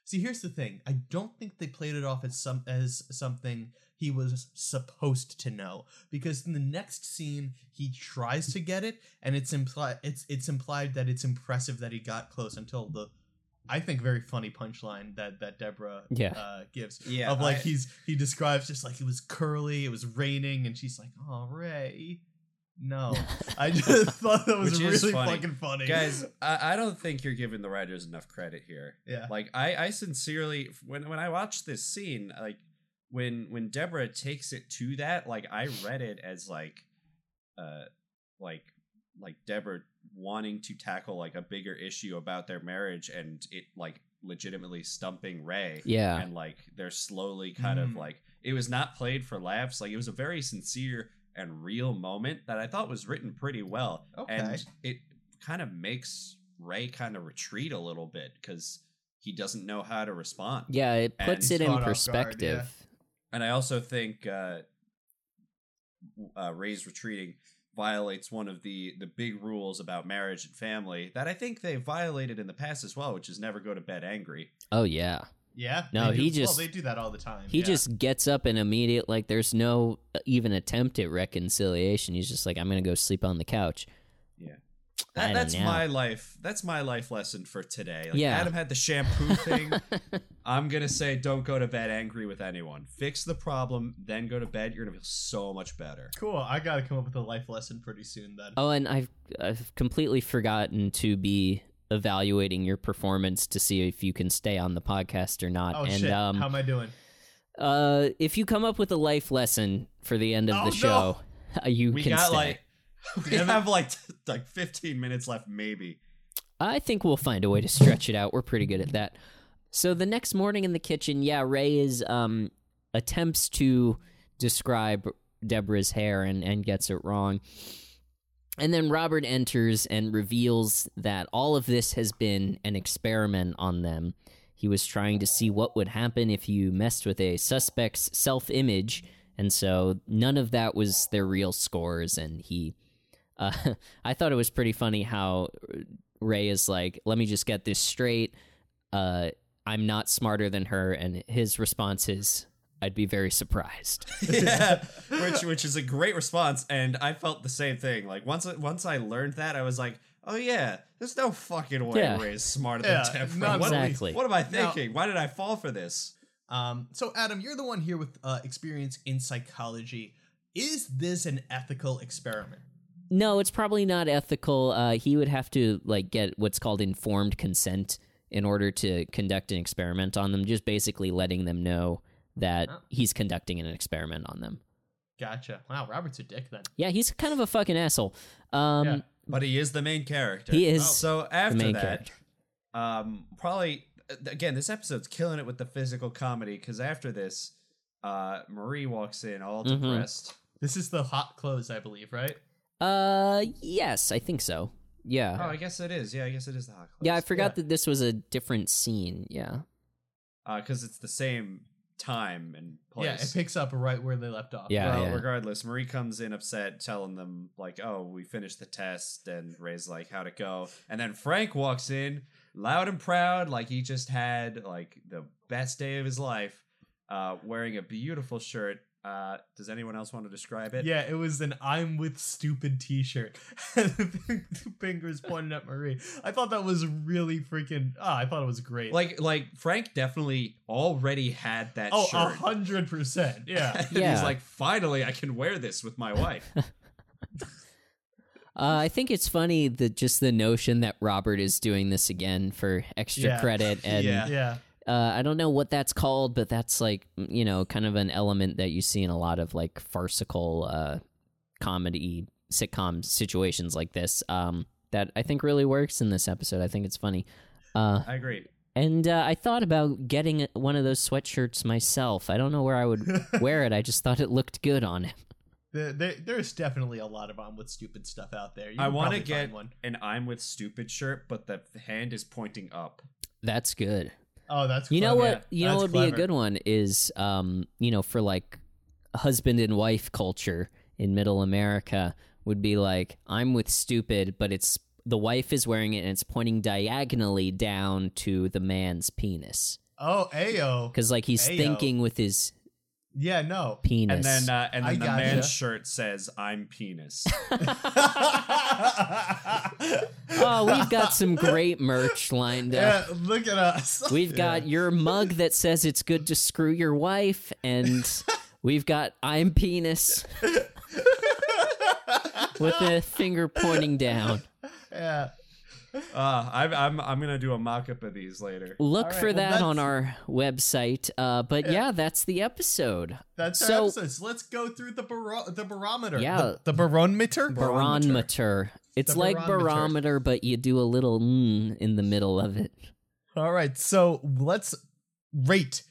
see. Here's the thing: I don't think they played it off as some as something he was supposed to know, because in the next scene he tries to get it, and it's implied it's it's implied that it's impressive that he got close until the, I think, very funny punchline that that Debra yeah. uh, gives yeah, of like I, he's he describes just like it was curly, it was raining, and she's like, "Oh, Ray." No, I just thought that was really funny. fucking funny. Guys, I, I don't think you're giving the writers enough credit here. Yeah. Like, I, I sincerely, when when I watched this scene, like, when when Debra takes it to that, like, I read it as, like, uh, like like Debra wanting to tackle like a bigger issue about their marriage and it like legitimately stumping Ray. Yeah. And like they're slowly kind mm. of like, it was not played for laughs. Like it was a very sincere and real moment that I thought was written pretty well. Okay. And it kind of makes Ray kind of retreat a little bit because he doesn't know how to respond. Yeah, it puts and it in perspective. Guard, yeah. And I also think uh, uh, Ray's retreating violates one of the, the big rules about marriage and family that I think they violated in the past as well, which is never go to bed angry. Oh, yeah. Yeah. No, he just well, they do that all the time. He yeah. just gets up and immediate like there's no even attempt at reconciliation. He's just like, I'm going to go sleep on the couch. Yeah. That, that's know. my life. That's my life lesson for today. Like, yeah. Adam had the shampoo thing. I'm going to say don't go to bed angry with anyone. Fix the problem, then go to bed. You're going to feel so much better. Cool. I got to come up with a life lesson pretty soon then. Oh, and I've I've completely forgotten to be evaluating your performance to see if you can stay on the podcast or not. Oh, and shit. Um, how am I doing? Uh, if you come up with a life lesson for the end of oh, the show, no. you we can got, stay. Like, we have like t- like fifteen minutes left, maybe. I think we'll find a way to stretch it out. We're pretty good at that. So the next morning in the kitchen, yeah, Ray is um attempts to describe Deborah's hair and, and gets it wrong. And then Robert enters and reveals that all of this has been an experiment on them. He was trying to see what would happen if you messed with a suspect's self-image, and so none of that was their real scores, and he... Uh, I thought it was pretty funny how Ray is like, let me just get this straight, uh, I'm not smarter than her, and his response is... I'd be very surprised. Yeah, which which is a great response, and I felt the same thing. Like once once I learned that, I was like, oh yeah, there's no fucking way yeah. Ray is smarter yeah, than Debra. Not what exactly. We, what am I thinking? Now, why did I fall for this? Um, so Adam, you're the one here with uh, experience in psychology. Is this an ethical experiment? No, it's probably not ethical. Uh, he would have to like get what's called informed consent in order to conduct an experiment on them. Just basically letting them know that he's conducting an experiment on them. Gotcha. Wow, Robert's a dick then. Yeah, he's kind of a fucking asshole. Um, yeah, but he is the main character. He is. Oh, so after that, um, probably, again, this episode's killing it with the physical comedy, because after this, uh, Marie walks in all mm-hmm. depressed. This is the hot clothes, I believe, right? Uh, yes, I think so. Yeah. Oh, I guess it is. Yeah, I guess it is the hot clothes. Yeah, I forgot yeah. that this was a different scene, yeah. Because uh, it's the same... time and place. Yeah, it picks up right where they left off. Yeah, well, yeah. Regardless, Marie comes in upset, telling them, like, oh, we finished the test, and Ray's like, how'd it go? And then Frank walks in, loud and proud, like he just had, like, the best day of his life, uh, wearing a beautiful shirt. Uh, does anyone else want to describe it? Yeah, it was an I'm with stupid t-shirt. Fingers pointed at Marie. I thought that was really freaking... Oh, I thought it was great. Like, like Frank definitely already had that oh, shirt. Oh, one hundred percent. Yeah. yeah. He's like, finally, I can wear this with my wife. uh, I think it's funny that just the notion that Robert is doing this again for extra yeah. credit. And yeah. yeah. Uh, I don't know what that's called, but that's like, you know, kind of an element that you see in a lot of like farcical uh, comedy sitcom situations like this um, that I think really works in this episode. I think it's funny. Uh, I agree. And uh, I thought about getting one of those sweatshirts myself. I don't know where I would wear it. I just thought it looked good on him. The, the, there's definitely a lot of I'm with stupid stuff out there. You I want to get one. An I'm with stupid shirt, but the hand is pointing up. That's good. Oh, that's clever. You know what? You know what would be a good one is, um, you know, for like husband and wife culture in Middle America would be like I'm with stupid, but it's the wife is wearing it and it's pointing diagonally down to the man's penis. Oh, ayo, because like he's ayo. thinking with his yeah no penis, and then uh, and then I the gotcha. man's shirt says I'm penis. Oh, we've got some great merch lined up. Yeah, look at us. We've yeah. got your mug that says it's good to screw your wife, and we've got I'm penis with a finger pointing down. Yeah. Uh, I'm I'm I'm gonna do a mock-up of these later. Look right, for well, that on our website. Uh, but yeah. yeah, that's the episode. That's so, our episode. So let's go through the bar- the barometer. Yeah, the, the barometer. Barometer. barometer. It's the like barometer. barometer, but you do a little mm in the middle of it. All right, so let's rate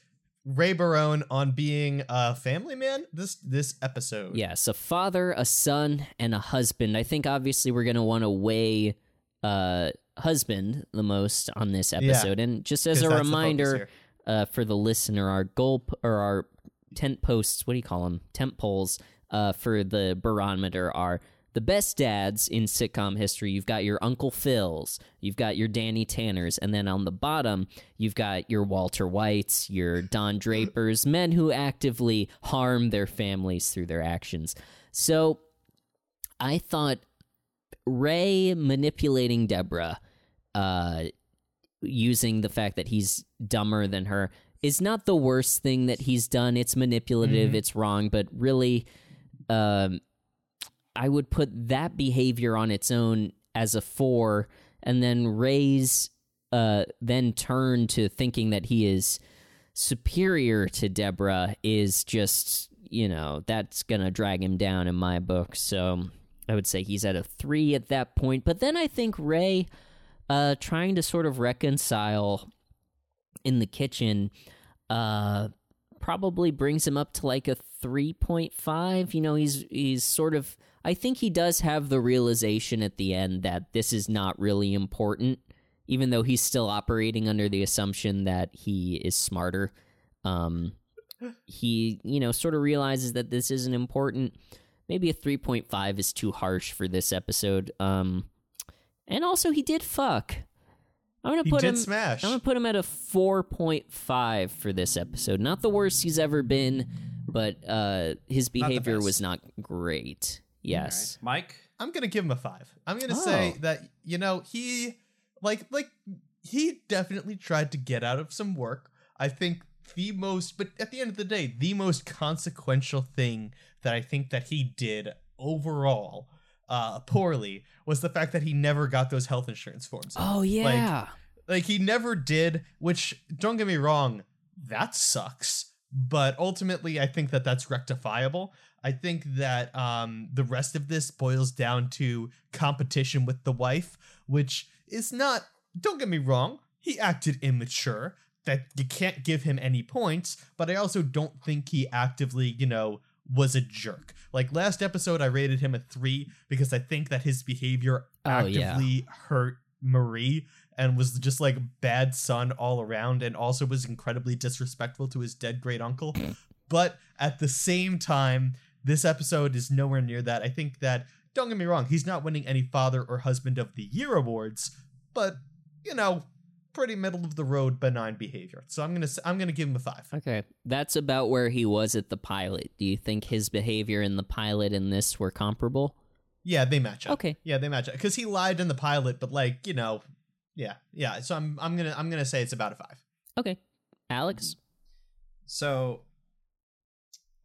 Ray Barone on being a family man this this episode. Yes, a father, a son, and a husband. I think obviously we're gonna want to weigh uh husband the most on this episode. Yeah, and just as a reminder uh for the listener, our goal p- or our tent posts, what do you call them? Tent poles uh for the barometer are the best dads in sitcom history. You've got your Uncle Phil's, you've got your Danny Tanner's, and then on the bottom, you've got your Walter White's, your Don Draper's, men who actively harm their families through their actions. So I thought Ray manipulating Deborah, uh, using the fact that he's dumber than her, is not the worst thing that he's done. It's manipulative, mm-hmm. it's wrong, but really... Um, I would put that behavior on its own as a four, and then Ray's uh, then turn to thinking that he is superior to Deborah is just, you know, that's going to drag him down in my book. So I would say he's at a three at that point. But then I think Ray uh, trying to sort of reconcile in the kitchen uh, probably brings him up to like a three point five. You know, he's he's sort of... I think he does have the realization at the end that this is not really important, even though he's still operating under the assumption that he is smarter. Um, he, you know, sort of realizes that this isn't important. Maybe a three point five is too harsh for this episode. Um, and also, he did fuck. I'm gonna put him. Smash. I'm gonna put him at a four point five for this episode. Not the worst he's ever been, but uh, his behavior was not great. Yes. Right. Mike? I'm going to give him a five. I'm going to oh. say that, you know, he like like he definitely tried to get out of some work. I think the most, but at the end of the day, the most consequential thing that I think that he did overall uh, poorly was the fact that he never got those health insurance forms. Oh, yeah. Like, like he never did, which don't get me wrong, that sucks. But ultimately, I think that that's rectifiable. I think that um, the rest of this boils down to competition with the wife, which is not, don't get me wrong, he acted immature, that you can't give him any points, but I also don't think he actively, you know, was a jerk. Like last episode, I rated him a three because I think that his behavior oh, actively yeah. hurt Marie and was just like bad son all around and also was incredibly disrespectful to his dead great uncle. But at the same time, this episode is nowhere near that. I think that, don't get me wrong, he's not winning any Father or Husband of the Year awards, but, you know, pretty middle of the road benign behavior. So I'm going to I'm going to give him a five. Okay. That's about where he was at the pilot. Do you think his behavior in the pilot and this were comparable? Yeah, they match up. Okay. Yeah, they match up. Cuz he lied in the pilot, but like, you know, yeah. Yeah, so I'm I'm going to I'm going to say it's about a five. Okay. Alex? So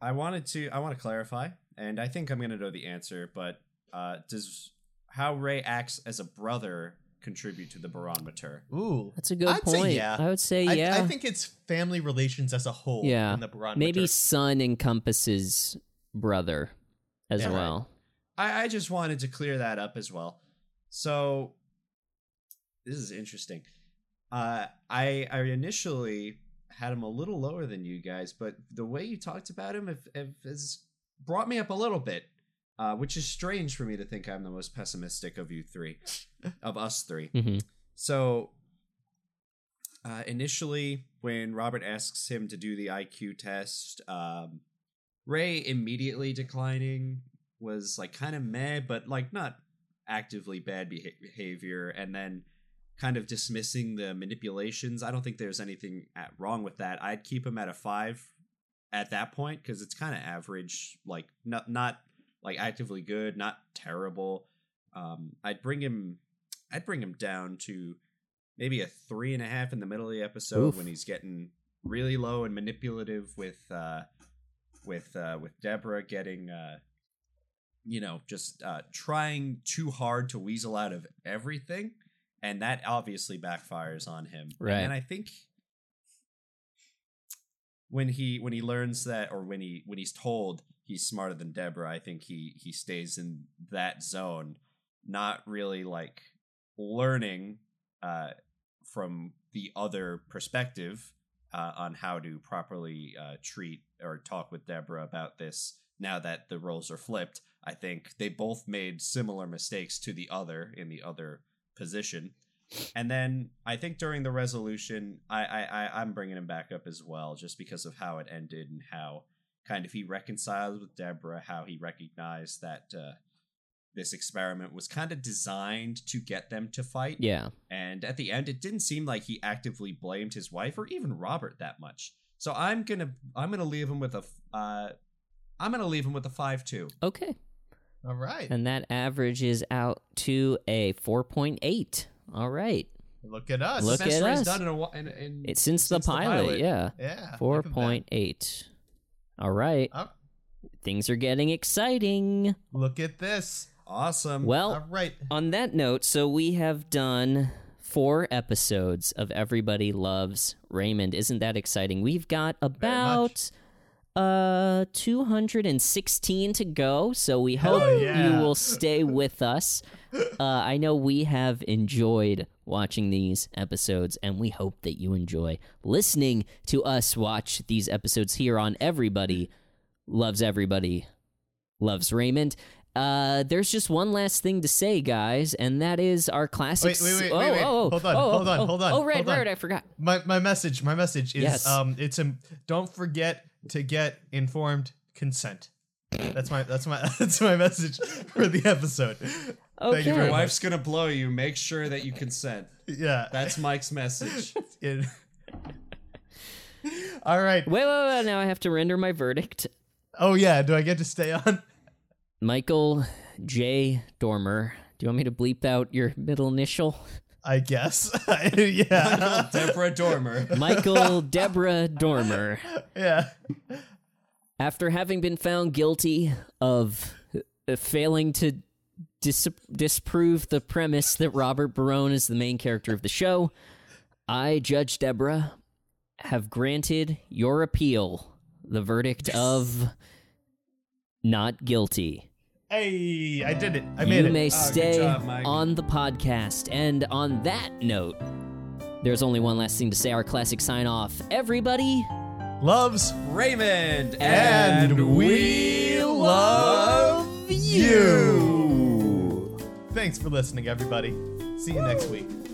I wanted to I want to clarify, and I think I'm going to know the answer, but uh, does how Ray acts as a brother contribute to the barometer? Ooh. That's a good I'd point. Say yeah. I would say I, yeah. I think it's family relations as a whole yeah. in the barometer. Maybe son encompasses brother as yeah, well. Right. I, I just wanted to clear that up as well. So this is interesting. Uh, I I initially... had him a little lower than you guys, but the way you talked about him have, have, has brought me up a little bit, uh, which is strange for me to think I'm the most pessimistic of you three, of us three. Mm-hmm. So uh, initially, when Robert asks him to do the I Q test, um, Ray immediately declining was like kind of meh, but like not actively bad behavior. And then kind of dismissing the manipulations. I don't think there's anything at, wrong with that. I'd keep him at a five at that point because it's kind of average, like not not like actively good, not terrible. Um, I'd bring him, I'd bring him down to maybe a three and a half in the middle of the episode Oof. when he's getting really low and manipulative with uh, with uh, with Deborah getting, uh, you know, just uh, trying too hard to weasel out of everything. And that obviously backfires on him. Right. And I think when he when he learns that, or when he when he's told he's smarter than Deborah, I think he he stays in that zone, not really like learning uh, from the other perspective uh, on how to properly uh, treat or talk with Deborah about this. Now that the roles are flipped, I think they both made similar mistakes to the other in the other position. And then I think during the resolution, I, I, I, I'm bringing him back up as well, just because of how it ended and how kind of he reconciled with Deborah, how he recognized that uh, this experiment was kind of designed to get them to fight. Yeah. And at the end, it didn't seem like he actively blamed his wife or even Robert that much. So I'm going to I'm gonna leave him with a... Uh, I'm going to leave him with a five two. Okay. All right. And that averages out to a four point eight. All right. Look at us. Look Best at us. Done in a, in, in, it's since, since the, pilot, the pilot, yeah. Yeah. four point eight. All right. Oh. Things are getting exciting. Look at this. Awesome. Well, all right. On that note, so we have done four episodes of Everybody Loves Raymond. Isn't that exciting? We've got about... Uh, two hundred sixteen to go, so we hope oh, yeah. you will stay with us. Uh, I know we have enjoyed watching these episodes, and we hope that you enjoy listening to us watch these episodes here on Everybody Loves Everybody Loves Raymond. Uh, there's just one last thing to say, guys, and that is our classic... Wait, wait, wait, oh, wait, wait. Oh, hold on, oh, hold on, oh, hold on. Oh, right, right, I forgot. My my message, my message is, yes. um, it's, um, don't forget... to get informed consent. That's my that's my that's my message for the episode. Okay. Thank you very much. Your wife's gonna blow you. Make sure that you consent. Yeah, that's Mike's message. It... All right. Wait, wait, wait. Now I have to render my verdict. Oh yeah. Do I get to stay on? Michael J. Dormer. Do you want me to bleep out your middle initial? I guess. Yeah. Michael Deborah Dormer. Michael Deborah Dormer. Yeah. After having been found guilty of failing to dis- disprove the premise that Robert Barone is the main character of the show, I, Judge Deborah, have granted your appeal the verdict yes. of not guilty. Hey, I did it. I made it. You may stay oh, job, on the podcast. And on that note, there's only one last thing to say, our classic sign-off. Everybody loves Raymond. And, and we love you. Thanks for listening, everybody. See you Woo. Next week.